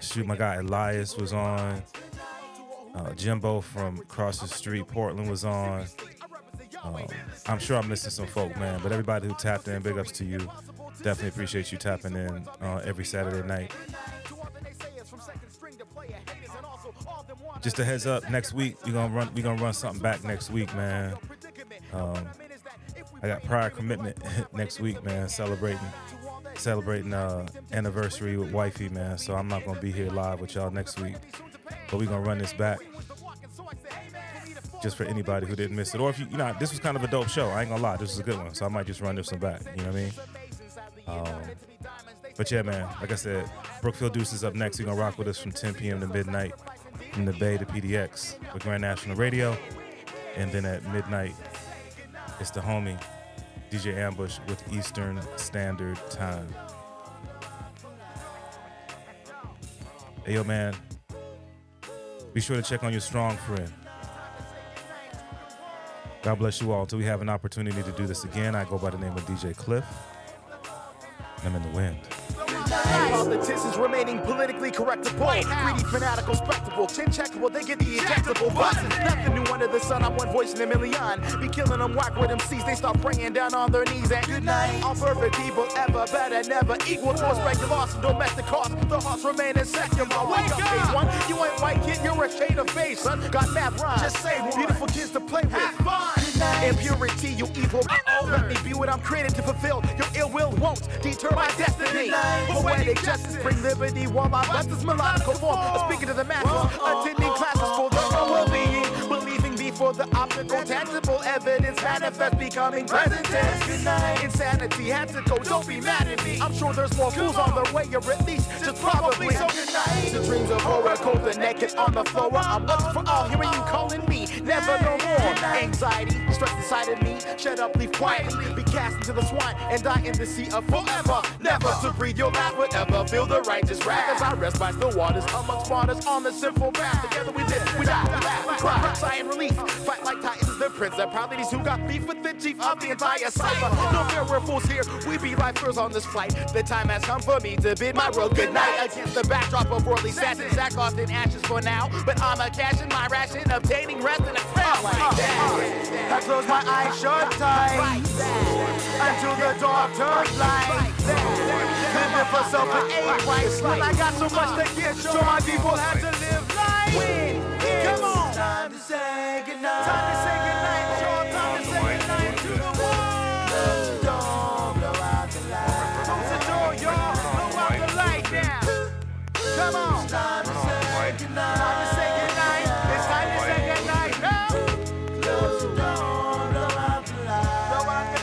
Shoot, my guy Elias was on. Jimbo from across the street, Portland, was on. I'm sure I'm missing some folk, man, but everybody who tapped in, big ups to you. Definitely appreciate you tapping in every Saturday night. Just a heads up, next week we're gonna run something back next week, man. I got prior commitment next week, man. Celebrating anniversary with wifey, man. So I'm not gonna be here live with y'all next week, but we're gonna run this back just for anybody who didn't miss it. Or if you know, this was kind of a dope show. I ain't gonna lie, this is a good one. So I might just run this one back. You know what I mean? But yeah, man, like I said, Brookfield Deuce is up next. You're going to rock with us from 10 p.m. to midnight from the Bay to PDX with Grand National Radio. And then at midnight, it's the homie, DJ Ambush with Eastern Standard Time. Hey, yo, man, be sure to check on your strong friend. God bless you all. Until we have an opportunity to do this again, I go by the name of DJ Cliff. I'm in the wind. Politicians remaining politically correct appalled. Greedy, fanatical, spectacle. Chin check, will they get the injectable buses? Nothing new under the sun, I'm one voice in a million. Be killing them, whack with them C's. They start praying down on their knees and good night. All perfect people ever, better, never equal. Force break the loss and domestic cost. The hearts remain in second. Wake up, phase one. You ain't white kid, you're a shade of face, son. Got math rhymes. Just say beautiful kids to play with. Have fun. Impurity, you evil. Oh, let me be what I'm created to fulfill. Your ill will won't deter my destiny. Poetic justice, bring liberty while my best is melodical form. Speaking to the masses, attending classes for the well-being. Believing before the optical, tangible evidence manifest becoming present. Insanity had to go, don't be mad at me. I'm sure there's more fools on their way, or at least just probably. So goodnight. The dreams of horror, cold the naked on the floor. I'm up for all, hearing you calling me. Never no more. Anxiety, stress inside of me. Shut up, leave quietly. Be cast into the swine and die in the sea of forever. Never to breathe your last would ever feel the righteous wrath. As I rest by still waters, amongst martyrs on the sinful path. Together we live, we die, laugh, cry, sigh in relief. Fight like titans, the principalities who got beef with the chief of the entire cypher. No fear, we're fools here. We be lifers on this flight. The time has come for me to bid my world goodnight. Against the backdrop of worldly sassin, sack lost in ashes for now. But I'm a cashing my ration, obtaining rest in a crowd like that. I close my eyes shut tight until the dark turns light. Living for self and ain't right. I got so much to give, so my people have to live life. Come on. Time to say goodnight.